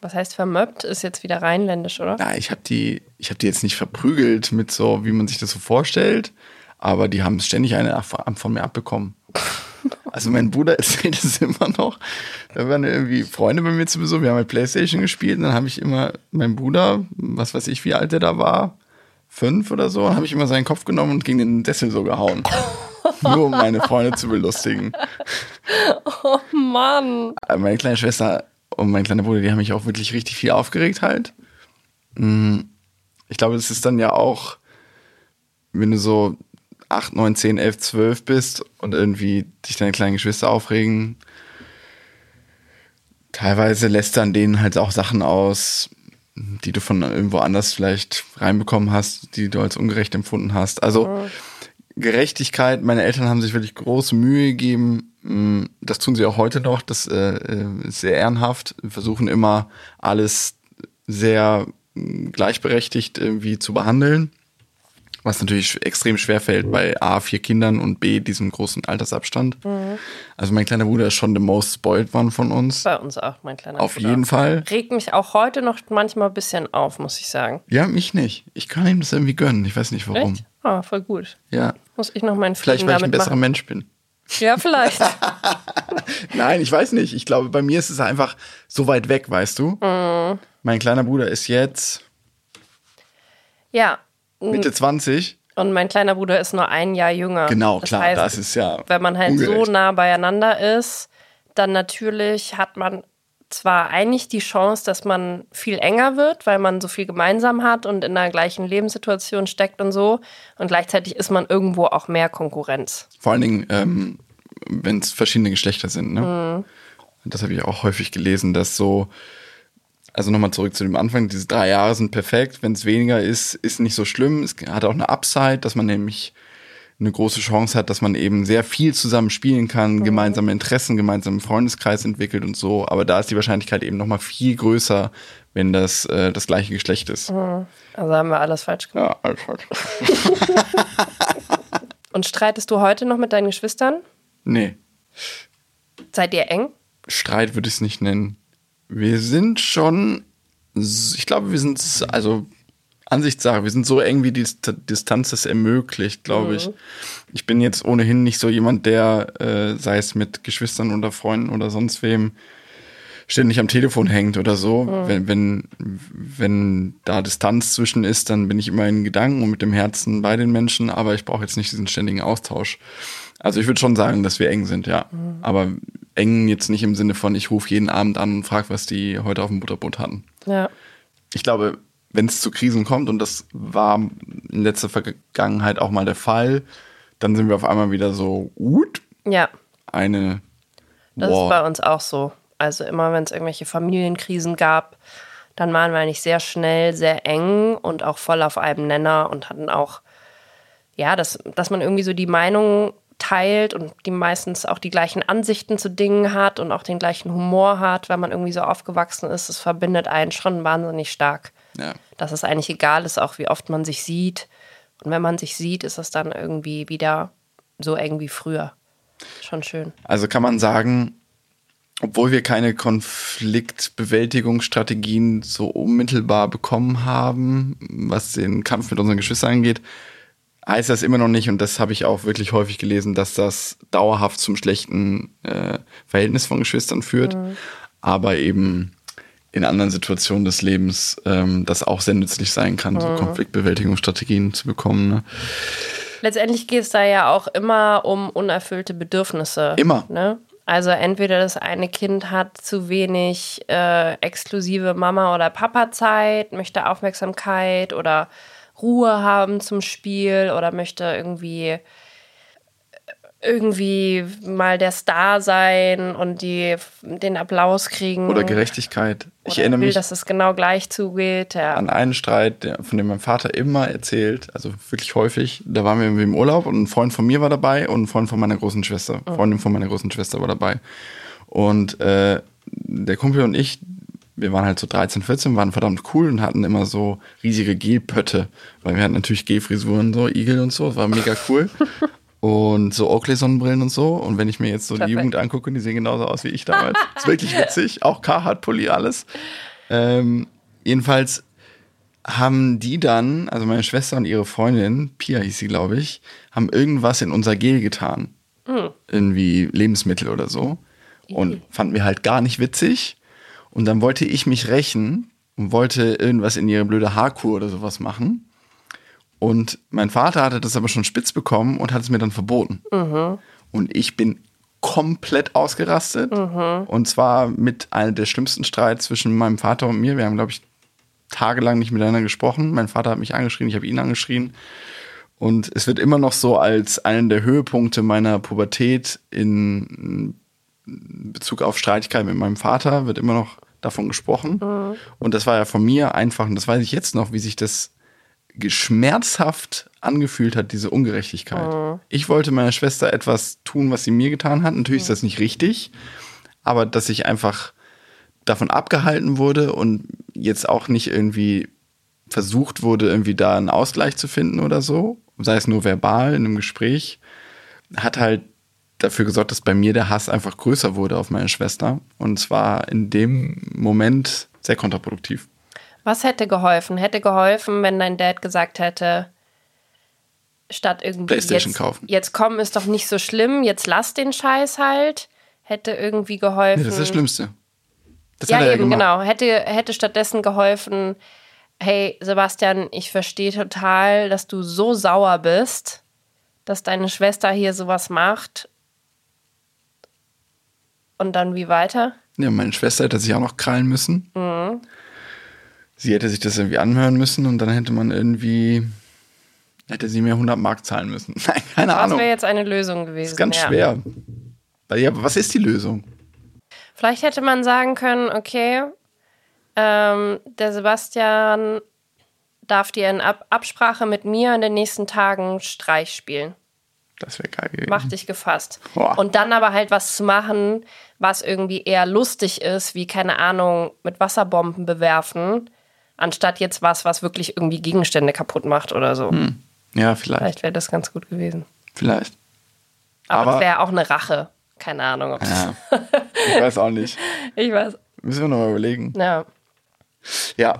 Was heißt vermöppt? Ist jetzt wieder rheinländisch, oder? Na, ich habe die, ich hab die jetzt nicht verprügelt mit so, wie man sich das so vorstellt, aber die haben ständig eine von mir abbekommen. Also mein Bruder erzählt es immer noch. Da waren irgendwie Freunde bei mir zu Besuch, wir haben halt Playstation gespielt und dann habe ich immer meinen Bruder, was weiß ich, wie alt der da war, fünf oder so, habe ich immer seinen Kopf genommen und gegen den Dessel so gehauen. Nur um meine Freunde zu belustigen. Oh Mann. Meine kleine Schwester und mein kleiner Bruder, die haben mich auch wirklich richtig viel aufgeregt halt. Ich glaube, das ist dann ja auch, wenn du so acht, neun, zehn, elf, zwölf bist und irgendwie dich deine kleinen Geschwister aufregen. Teilweise lässt dann denen halt auch Sachen aus, die du von irgendwo anders vielleicht reinbekommen hast, die du als ungerecht empfunden hast. Also Gerechtigkeit, meine Eltern haben sich wirklich große Mühe gegeben, das tun sie auch heute noch, das ist sehr ehrenhaft, versuchen immer alles sehr gleichberechtigt irgendwie zu behandeln, was natürlich extrem schwer fällt bei A, vier Kindern und B, diesem großen Altersabstand. Mhm. Also mein kleiner Bruder ist schon the most spoiled one von uns. Bei uns auch, mein kleiner Auf Bruder. Auf jeden Fall. Regt mich auch heute noch manchmal ein bisschen auf, muss ich sagen. Ja, mich nicht. Ich kann ihm das irgendwie gönnen. Ich weiß nicht, warum. Echt? Ah, voll gut. Ja. Muss ich noch meinen Frieden damit machen. Vielleicht, weil ich ein besserer machen. Mensch bin. Ja, vielleicht. Nein, ich weiß nicht. Ich glaube, bei mir ist es einfach so weit weg, weißt du? Mhm. Mein kleiner Bruder ist jetzt... Ja, Mitte zwanzig. Und mein kleiner Bruder ist nur ein Jahr jünger. Genau, das klar, heißt, das ist ja wenn man halt ungerecht. So nah beieinander ist, dann natürlich hat man zwar eigentlich die Chance, dass man viel enger wird, weil man so viel gemeinsam hat und in der gleichen Lebenssituation steckt und so. Und gleichzeitig ist man irgendwo auch mehr Konkurrenz. Vor allen Dingen, ähm, wenn es verschiedene Geschlechter sind. Ne? Mhm. Das habe ich auch häufig gelesen, dass so, also nochmal zurück zu dem Anfang, diese drei Jahre sind perfekt, wenn es weniger ist, ist nicht so schlimm. Es hat auch eine Upside, dass man nämlich eine große Chance hat, dass man eben sehr viel zusammen spielen kann, mhm. gemeinsame Interessen, gemeinsamen Freundeskreis entwickelt und so. Aber da ist die Wahrscheinlichkeit eben nochmal viel größer, wenn das äh, das gleiche Geschlecht ist. Mhm. Also haben wir alles falsch gemacht. Ja, alles falsch. Und streitest du heute noch mit deinen Geschwistern? Nee. Seid ihr eng? Streit würde ich es nicht nennen. Wir sind schon, ich glaube, wir sind, also Ansichtssache, wir sind so eng, wie die Distanz es ermöglicht, glaube ich. Mhm. Ich bin jetzt ohnehin nicht so jemand, der, äh, sei es mit Geschwistern oder Freunden oder sonst wem, ständig am Telefon hängt oder so. Mhm. Wenn, wenn, wenn da Distanz zwischen ist, dann bin ich immer in Gedanken und mit dem Herzen bei den Menschen, aber ich brauche jetzt nicht diesen ständigen Austausch. Also ich würde schon sagen, dass wir eng sind, ja. Mhm. Aber eng jetzt nicht im Sinne von, ich rufe jeden Abend an und frage, was die heute auf dem Butterbrot hatten. Ja. Ich glaube, wenn es zu Krisen kommt, und das war in letzter Vergangenheit auch mal der Fall, dann sind wir auf einmal wieder so, gut. Ja. Eine. Das wow. ist bei uns auch so. Also immer, wenn es irgendwelche Familienkrisen gab, dann waren wir eigentlich sehr schnell, sehr eng und auch voll auf einem Nenner und hatten auch, ja, dass, dass man irgendwie so die Meinung teilt und die meistens auch die gleichen Ansichten zu Dingen hat und auch den gleichen Humor hat, weil man irgendwie so aufgewachsen ist. Das verbindet einen schon wahnsinnig stark. Ja. Dass es eigentlich egal ist, auch wie oft man sich sieht. Und wenn man sich sieht, ist es dann irgendwie wieder so eng wie früher. Schon schön. Also kann man sagen, obwohl wir keine Konfliktbewältigungsstrategien so unmittelbar bekommen haben, was den Kampf mit unseren Geschwistern angeht, heißt das immer noch nicht, und das habe ich auch wirklich häufig gelesen, dass das dauerhaft zum schlechten äh, Verhältnis von Geschwistern führt, mhm. aber eben in anderen Situationen des Lebens ähm, das auch sehr nützlich sein kann, mhm. so Konfliktbewältigungsstrategien zu bekommen. Ne? Letztendlich geht es da ja auch immer um unerfüllte Bedürfnisse. Immer. Ne? Also entweder das eine Kind hat zu wenig äh, exklusive Mama- oder Papa-Zeit, möchte Aufmerksamkeit oder Ruhe haben zum Spiel oder möchte irgendwie irgendwie mal der Star sein und die den Applaus kriegen. Oder Gerechtigkeit. Oder ich erinnere will, mich, dass es genau gleich zugeht. Ja. An einen Streit, der, von dem mein Vater immer erzählt, also wirklich häufig. Da waren wir im Urlaub und ein Freund von mir war dabei und ein Freund von meiner großen Schwester. Mhm. Freundin von meiner großen Schwester war dabei. Und äh, der Kumpel und ich, wir waren halt so dreizehn, vierzehn, waren verdammt cool und hatten immer so riesige Gelpötte. Weil wir hatten natürlich Gelfrisuren, so Igel und so. Das war mega cool. Und so Oakley-Sonnenbrillen und so. Und wenn ich mir jetzt so Perfekt. Die Jugend angucke, die sehen genauso aus wie ich damals. Ist wirklich witzig. Auch Carhartt-Pulli, alles. Ähm, jedenfalls haben die dann, also meine Schwester und ihre Freundin, Pia hieß sie, glaube ich, haben irgendwas in unser Gel getan. Mhm. Irgendwie Lebensmittel oder so. Und fanden wir halt gar nicht witzig. Und dann wollte ich mich rächen und wollte irgendwas in ihre blöde Haarkur oder sowas machen. Und mein Vater hatte das aber schon spitz bekommen und hat es mir dann verboten. Mhm. Und ich bin komplett ausgerastet. Mhm. Und zwar mit einem der schlimmsten Streits zwischen meinem Vater und mir. Wir haben, glaube ich, tagelang nicht miteinander gesprochen. Mein Vater hat mich angeschrien, ich habe ihn angeschrien. Und es wird immer noch so als einen der Höhepunkte meiner Pubertät in Bezug auf Streitigkeiten mit meinem Vater, wird immer noch davon gesprochen. Mhm. Und das war ja von mir einfach, und das weiß ich jetzt noch, wie sich das geschmerzhaft angefühlt hat, diese Ungerechtigkeit. Mhm. Ich wollte meiner Schwester etwas tun, was sie mir getan hat. Natürlich mhm. ist das nicht richtig, aber dass ich einfach davon abgehalten wurde und jetzt auch nicht irgendwie versucht wurde, irgendwie da einen Ausgleich zu finden oder so, sei es nur verbal in einem Gespräch, hat halt dafür gesorgt, dass bei mir der Hass einfach größer wurde auf meine Schwester. Und zwar in dem Moment sehr kontraproduktiv. Was hätte geholfen? Hätte geholfen, wenn dein Dad gesagt hätte, statt irgendwie Playstation jetzt, kaufen. Jetzt kommen ist doch nicht so schlimm, jetzt lass den Scheiß halt. Hätte irgendwie geholfen. Nee, das ist das Schlimmste. Das ja, hat er eben, ja genau. Hätte, hätte stattdessen geholfen, hey Sebastian, ich verstehe total, dass du so sauer bist, dass deine Schwester hier sowas macht. Und dann wie weiter? Ja, meine Schwester hätte sich auch noch krallen müssen. Mhm. Sie hätte sich das irgendwie anhören müssen und dann hätte man irgendwie, hätte sie mir hundert Mark zahlen müssen. Nein, keine Ahnung. Das wäre jetzt eine Lösung gewesen. Das ist ganz ja. schwer. Ja, was ist die Lösung? Vielleicht hätte man sagen können, okay, ähm, der Sebastian darf dir in Ab- Absprache mit mir in den nächsten Tagen Streich spielen. Das wäre geil gewesen. Mach dich gefasst. Boah. Und dann aber halt was zu machen, was irgendwie eher lustig ist, wie, keine Ahnung, mit Wasserbomben bewerfen, anstatt jetzt was, was wirklich irgendwie Gegenstände kaputt macht oder so. Hm. Ja, vielleicht. Vielleicht wäre das ganz gut gewesen. Vielleicht. Aber es wäre auch eine Rache. Keine Ahnung. Ob ja. Ich weiß auch nicht. Ich weiß. Müssen wir nochmal überlegen. Ja. Ja.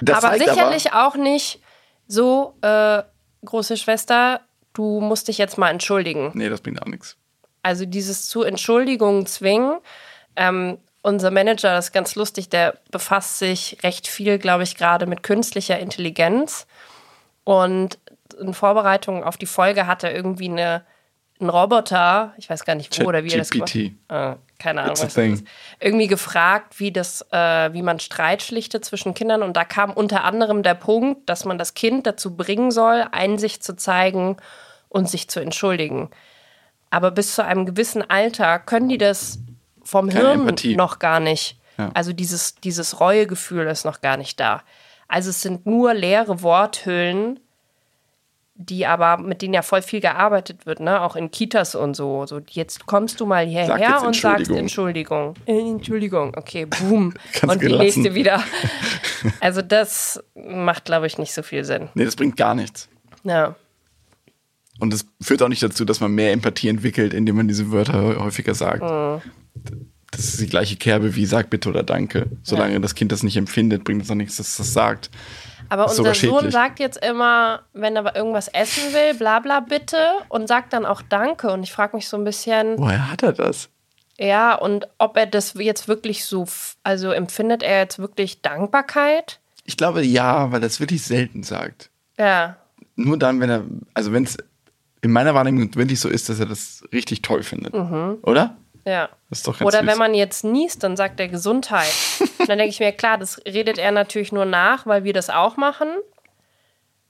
Das aber sicherlich aber, auch nicht so, äh, große Schwester, du musst dich jetzt mal entschuldigen. Nee, das bringt auch nichts. Also dieses zu Entschuldigungen zwingen. Ähm, unser Manager, das ist ganz lustig, der befasst sich recht viel, glaube ich, gerade mit künstlicher Intelligenz. Und in Vorbereitung auf die Folge hat er irgendwie eine, einen Roboter, ich weiß gar nicht wo G- oder wie er das gemacht hat. Äh, keine Ahnung. Was das irgendwie gefragt, wie, das, äh, wie man Streit schlichtet zwischen Kindern. Und da kam unter anderem der Punkt, dass man das Kind dazu bringen soll, Einsicht zu zeigen und sich zu entschuldigen. Aber bis zu einem gewissen Alter können die das vom Keine Hirn Empathie. Noch gar nicht. Ja. Also dieses, dieses Reuegefühl ist noch gar nicht da. Also es sind nur leere Worthüllen, die aber, mit denen ja voll viel gearbeitet wird, ne? Auch in Kitas und so. So, jetzt kommst du mal hierher Sag und sagst Entschuldigung. Entschuldigung, okay, boom. Ganz und gelassen. Die nächste wieder. Also das macht, glaube ich, nicht so viel Sinn. Nee, das bringt gar nichts. Ja. Und das führt auch nicht dazu, dass man mehr Empathie entwickelt, indem man diese Wörter häufiger sagt. Mhm. Das ist die gleiche Kerbe wie sag bitte oder danke. Solange ja. das Kind das nicht empfindet, bringt es noch nichts, dass es das sagt. Aber das unser Sohn sagt jetzt immer, wenn er irgendwas essen will, bla bla bitte und sagt dann auch danke. Und ich frage mich so ein bisschen... Woher hat er das? Ja, und ob er das jetzt wirklich so... Also empfindet er jetzt wirklich Dankbarkeit? Ich glaube ja, weil er es wirklich selten sagt. Ja. Nur dann, wenn er... Also wenn es in meiner Wahrnehmung wirklich so ist, dass er das richtig toll findet. Mhm. Oder? Ja. Das ist doch ganz Oder süß. Wenn man jetzt niest, dann sagt er Gesundheit. Und dann denke ich mir, klar, das redet er natürlich nur nach, weil wir das auch machen.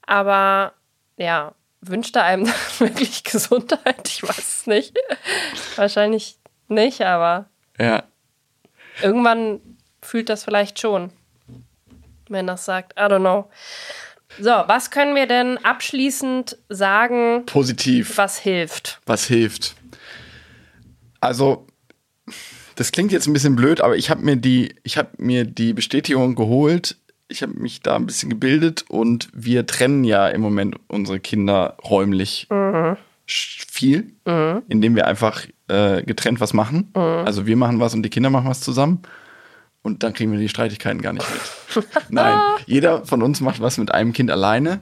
Aber ja, wünscht er einem wirklich Gesundheit? Ich weiß es nicht. Wahrscheinlich nicht, aber ja. Irgendwann fühlt das vielleicht schon, wenn das sagt. I don't know. So, was können wir denn abschließend sagen? Positiv. Was hilft? Was hilft? Also, das klingt jetzt ein bisschen blöd, aber ich habe mir die, ich habe mir die Bestätigung geholt. Ich habe mich da ein bisschen gebildet und wir trennen ja im Moment unsere Kinder räumlich mhm. viel, mhm. indem wir einfach äh, getrennt was machen. Mhm. Also wir machen was und die Kinder machen was zusammen. Und dann kriegen wir die Streitigkeiten gar nicht mit. Nein, jeder von uns macht was mit einem Kind alleine.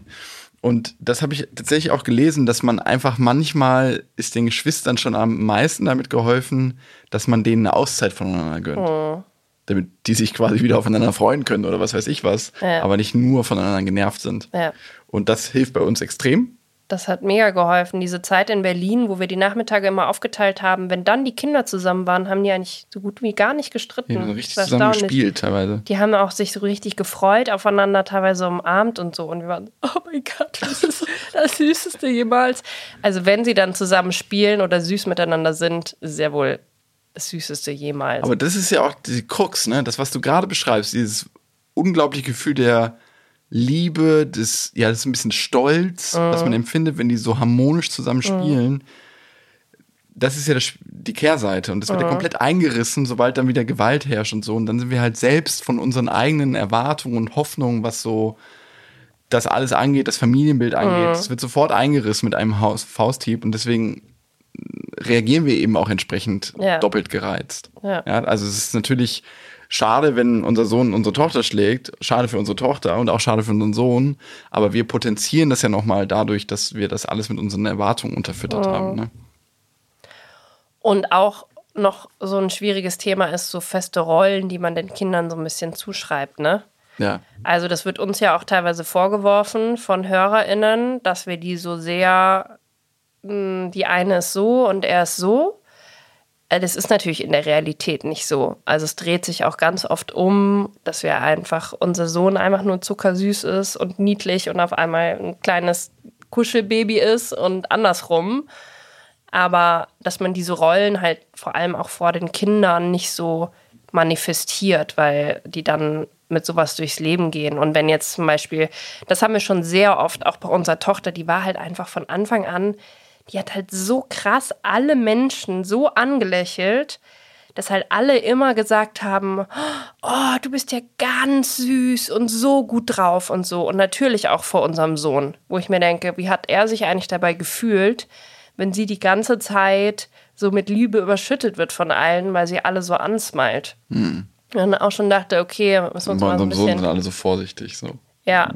Und das habe ich tatsächlich auch gelesen, dass man einfach manchmal ist den Geschwistern schon am meisten damit geholfen, dass man denen eine Auszeit voneinander gönnt. Oh. Damit die sich quasi wieder aufeinander freuen können oder was weiß ich was. Ja. Aber nicht nur voneinander genervt sind. Ja. Und das hilft bei uns extrem. Das hat mega geholfen. Diese Zeit in Berlin, wo wir die Nachmittage immer aufgeteilt haben, wenn dann die Kinder zusammen waren, haben die eigentlich so gut wie gar nicht gestritten. Die haben so richtig zusammen gespielt teilweise. Die haben auch sich so richtig gefreut, aufeinander teilweise umarmt und so. Und wir waren, oh mein Gott, das ist das Süßeste jemals. Also wenn sie dann zusammen spielen oder süß miteinander sind, sehr wohl das Süßeste jemals. Aber das ist ja auch die Krux, ne? Das, was du gerade beschreibst, dieses unglaubliche Gefühl der Liebe, das, ja, das ist ein bisschen Stolz, mhm. was man empfindet, wenn die so harmonisch zusammen spielen. Mhm. Das ist ja das, die Kehrseite. Und das mhm. wird ja komplett eingerissen, sobald dann wieder Gewalt herrscht und so. Und dann sind wir halt selbst von unseren eigenen Erwartungen und Hoffnungen, was so das alles angeht, das Familienbild angeht. Mhm. Das wird sofort eingerissen mit einem Haus, Fausthieb. Und deswegen reagieren wir eben auch entsprechend yeah. doppelt gereizt. Yeah. Ja, also es ist natürlich... Schade, wenn unser Sohn unsere Tochter schlägt. Schade für unsere Tochter und auch schade für unseren Sohn. Aber wir potenzieren das ja nochmal dadurch, dass wir das alles mit unseren Erwartungen unterfüttert mhm. haben. Ne? Und auch noch so ein schwieriges Thema ist so feste Rollen, die man den Kindern so ein bisschen zuschreibt. Ne? Ja. Also das wird uns ja auch teilweise vorgeworfen von HörerInnen, dass wir die so sehr, mh, die eine ist so und er ist so. Das ist natürlich in der Realität nicht so. Also es dreht sich auch ganz oft um, dass wir einfach, unser Sohn einfach nur zuckersüß ist und niedlich und auf einmal ein kleines Kuschelbaby ist und andersrum. aber dass man diese Rollen halt vor allem auch vor den Kindern nicht so manifestiert, weil die dann mit sowas durchs Leben gehen. Und wenn jetzt zum Beispiel, das haben wir schon sehr oft, auch bei unserer Tochter, die war halt einfach von Anfang an, die hat halt so krass alle Menschen so angelächelt, dass halt alle immer gesagt haben, oh, du bist ja ganz süß und so gut drauf und so. Und natürlich auch vor unserem Sohn, wo ich mir denke, wie hat er sich eigentlich dabei gefühlt, wenn sie die ganze Zeit so mit Liebe überschüttet wird von allen, weil sie alle so ansmilt. Hm. Und dann auch schon dachte, okay, müssen wir uns bei mal ein bisschen... Bei unserem Sohn sind alle so vorsichtig. So. Ja,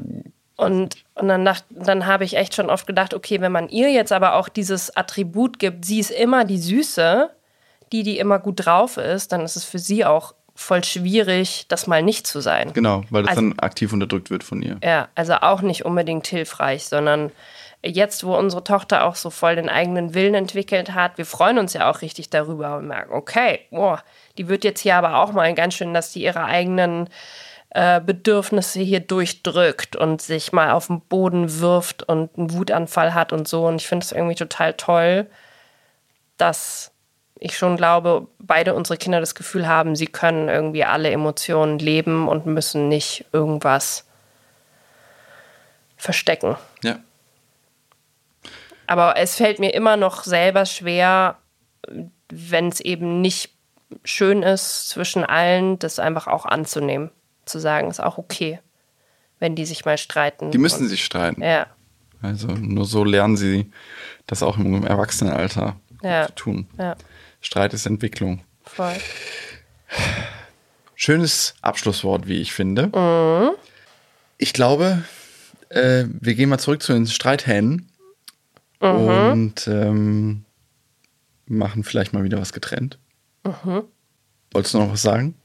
und, und dann, dacht, dann habe ich echt schon oft gedacht, okay, wenn man ihr jetzt aber auch dieses Attribut gibt, sie ist immer die Süße, die, die immer gut drauf ist, dann ist es für sie auch voll schwierig, das mal nicht zu sein. Genau, weil das also, dann aktiv unterdrückt wird von ihr. Ja, also auch nicht unbedingt hilfreich, sondern jetzt, wo unsere Tochter auch so voll den eigenen Willen entwickelt hat, wir freuen uns ja auch richtig darüber und merken, okay, boah, die wird jetzt hier aber auch mal ganz schön, dass die ihre eigenen äh, Bedürfnisse hier durchdrückt und sich mal auf den Boden wirft und einen Wutanfall hat und so. Und ich finde es irgendwie total toll, dass... ich schon glaube, beide unsere Kinder das Gefühl haben, sie können irgendwie alle Emotionen leben und müssen nicht irgendwas verstecken. Ja. Aber es fällt mir immer noch selber schwer, wenn es eben nicht schön ist zwischen allen, das einfach auch anzunehmen. Zu sagen, ist auch okay, wenn die sich mal streiten. Die müssen und, sich streiten. Ja. Also nur so lernen sie das auch im Erwachsenenalter ja. zu tun. Ja. Streit ist Entwicklung. Voll. Schönes Abschlusswort, wie ich finde. Mhm. Ich glaube, äh, wir gehen mal zurück zu den Streithähnen mhm. und ähm, machen vielleicht mal wieder was getrennt. Mhm. Wolltest du noch was sagen?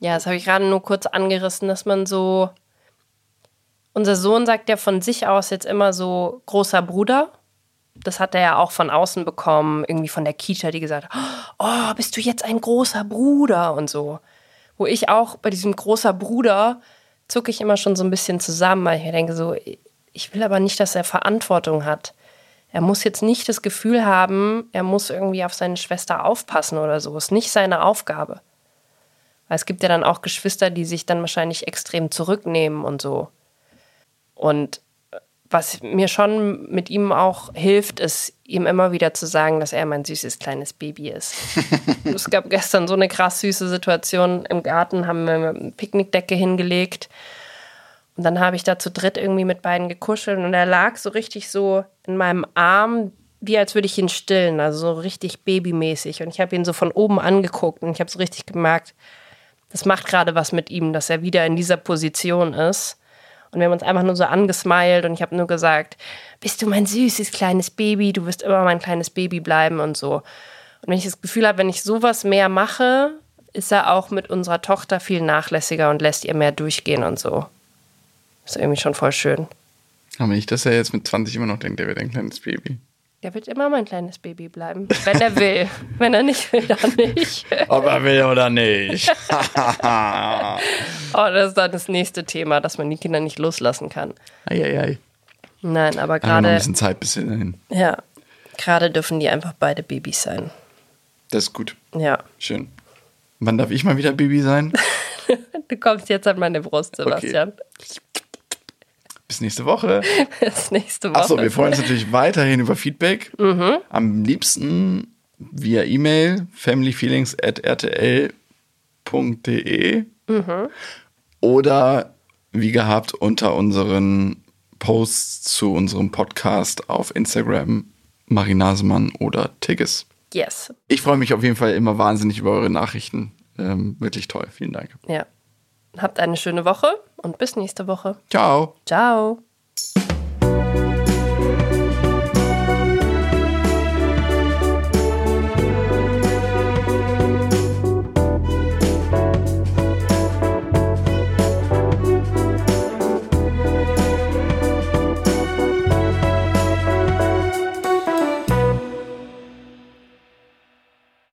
Ja, das habe ich gerade nur kurz angerissen, dass man so... Unser Sohn sagt ja von sich aus jetzt immer so, großer Bruder. Das hat er ja auch von außen bekommen, irgendwie von der Kita, die gesagt hat, oh, bist du jetzt ein großer Bruder und so. Wo ich auch bei diesem großer Bruder zucke ich immer schon so ein bisschen zusammen, weil ich mir denke so, ich will aber nicht, dass er Verantwortung hat. Er muss jetzt nicht das Gefühl haben, er muss irgendwie auf seine Schwester aufpassen oder so. Ist nicht seine Aufgabe. Weil es gibt ja dann auch Geschwister, die sich dann wahrscheinlich extrem zurücknehmen und so. Und was mir schon mit ihm auch hilft, ist, ihm immer wieder zu sagen, dass er mein süßes kleines Baby ist. Es gab gestern so eine krass süße Situation. Im Garten haben wir eine Picknickdecke hingelegt. Und dann habe ich da zu dritt irgendwie mit beiden gekuschelt. Und er lag so richtig so in meinem Arm, wie als würde ich ihn stillen. Also so richtig babymäßig. Und ich habe ihn so von oben angeguckt. Und ich habe so richtig gemerkt, das macht gerade was mit ihm, dass er wieder in dieser Position ist. Und wir haben uns einfach nur so angesmiled und ich habe nur gesagt, bist du mein süßes kleines Baby, du wirst immer mein kleines Baby bleiben und so. Und wenn ich das Gefühl habe, wenn ich sowas mehr mache, ist er auch mit unserer Tochter viel nachlässiger und lässt ihr mehr durchgehen und so. Ist irgendwie schon voll schön. Aber nicht, dass er jetzt mit zwanzig immer noch denkt, der wird ein kleines Baby. Der wird immer mein kleines Baby bleiben, wenn er will. Wenn er nicht will, dann nicht. Ob er will oder nicht. Oh, das ist dann das nächste Thema, dass man die Kinder nicht loslassen kann. Eieiei. Ei, ei. Nein, aber gerade... noch ein bisschen Zeit bis dahin. Ja, gerade dürfen die einfach beide Babys sein. Das ist gut. Ja. Schön. Wann darf ich mal wieder Baby sein? Du kommst jetzt an meine Brust, Sebastian. Okay. Bis nächste Woche. Bis nächste Woche. Achso, wir freuen uns natürlich weiterhin über Feedback. Mhm. Am liebsten via E-Mail familyfeelings at r t l punkt d e mhm. oder wie gehabt unter unseren Posts zu unserem Podcast auf Instagram Marie Nasemann oder Tigges. Yes. Ich freue mich auf jeden Fall immer wahnsinnig über eure Nachrichten. Ähm, wirklich toll. Vielen Dank. Ja. Habt eine schöne Woche und bis nächste Woche. Ciao. Ciao.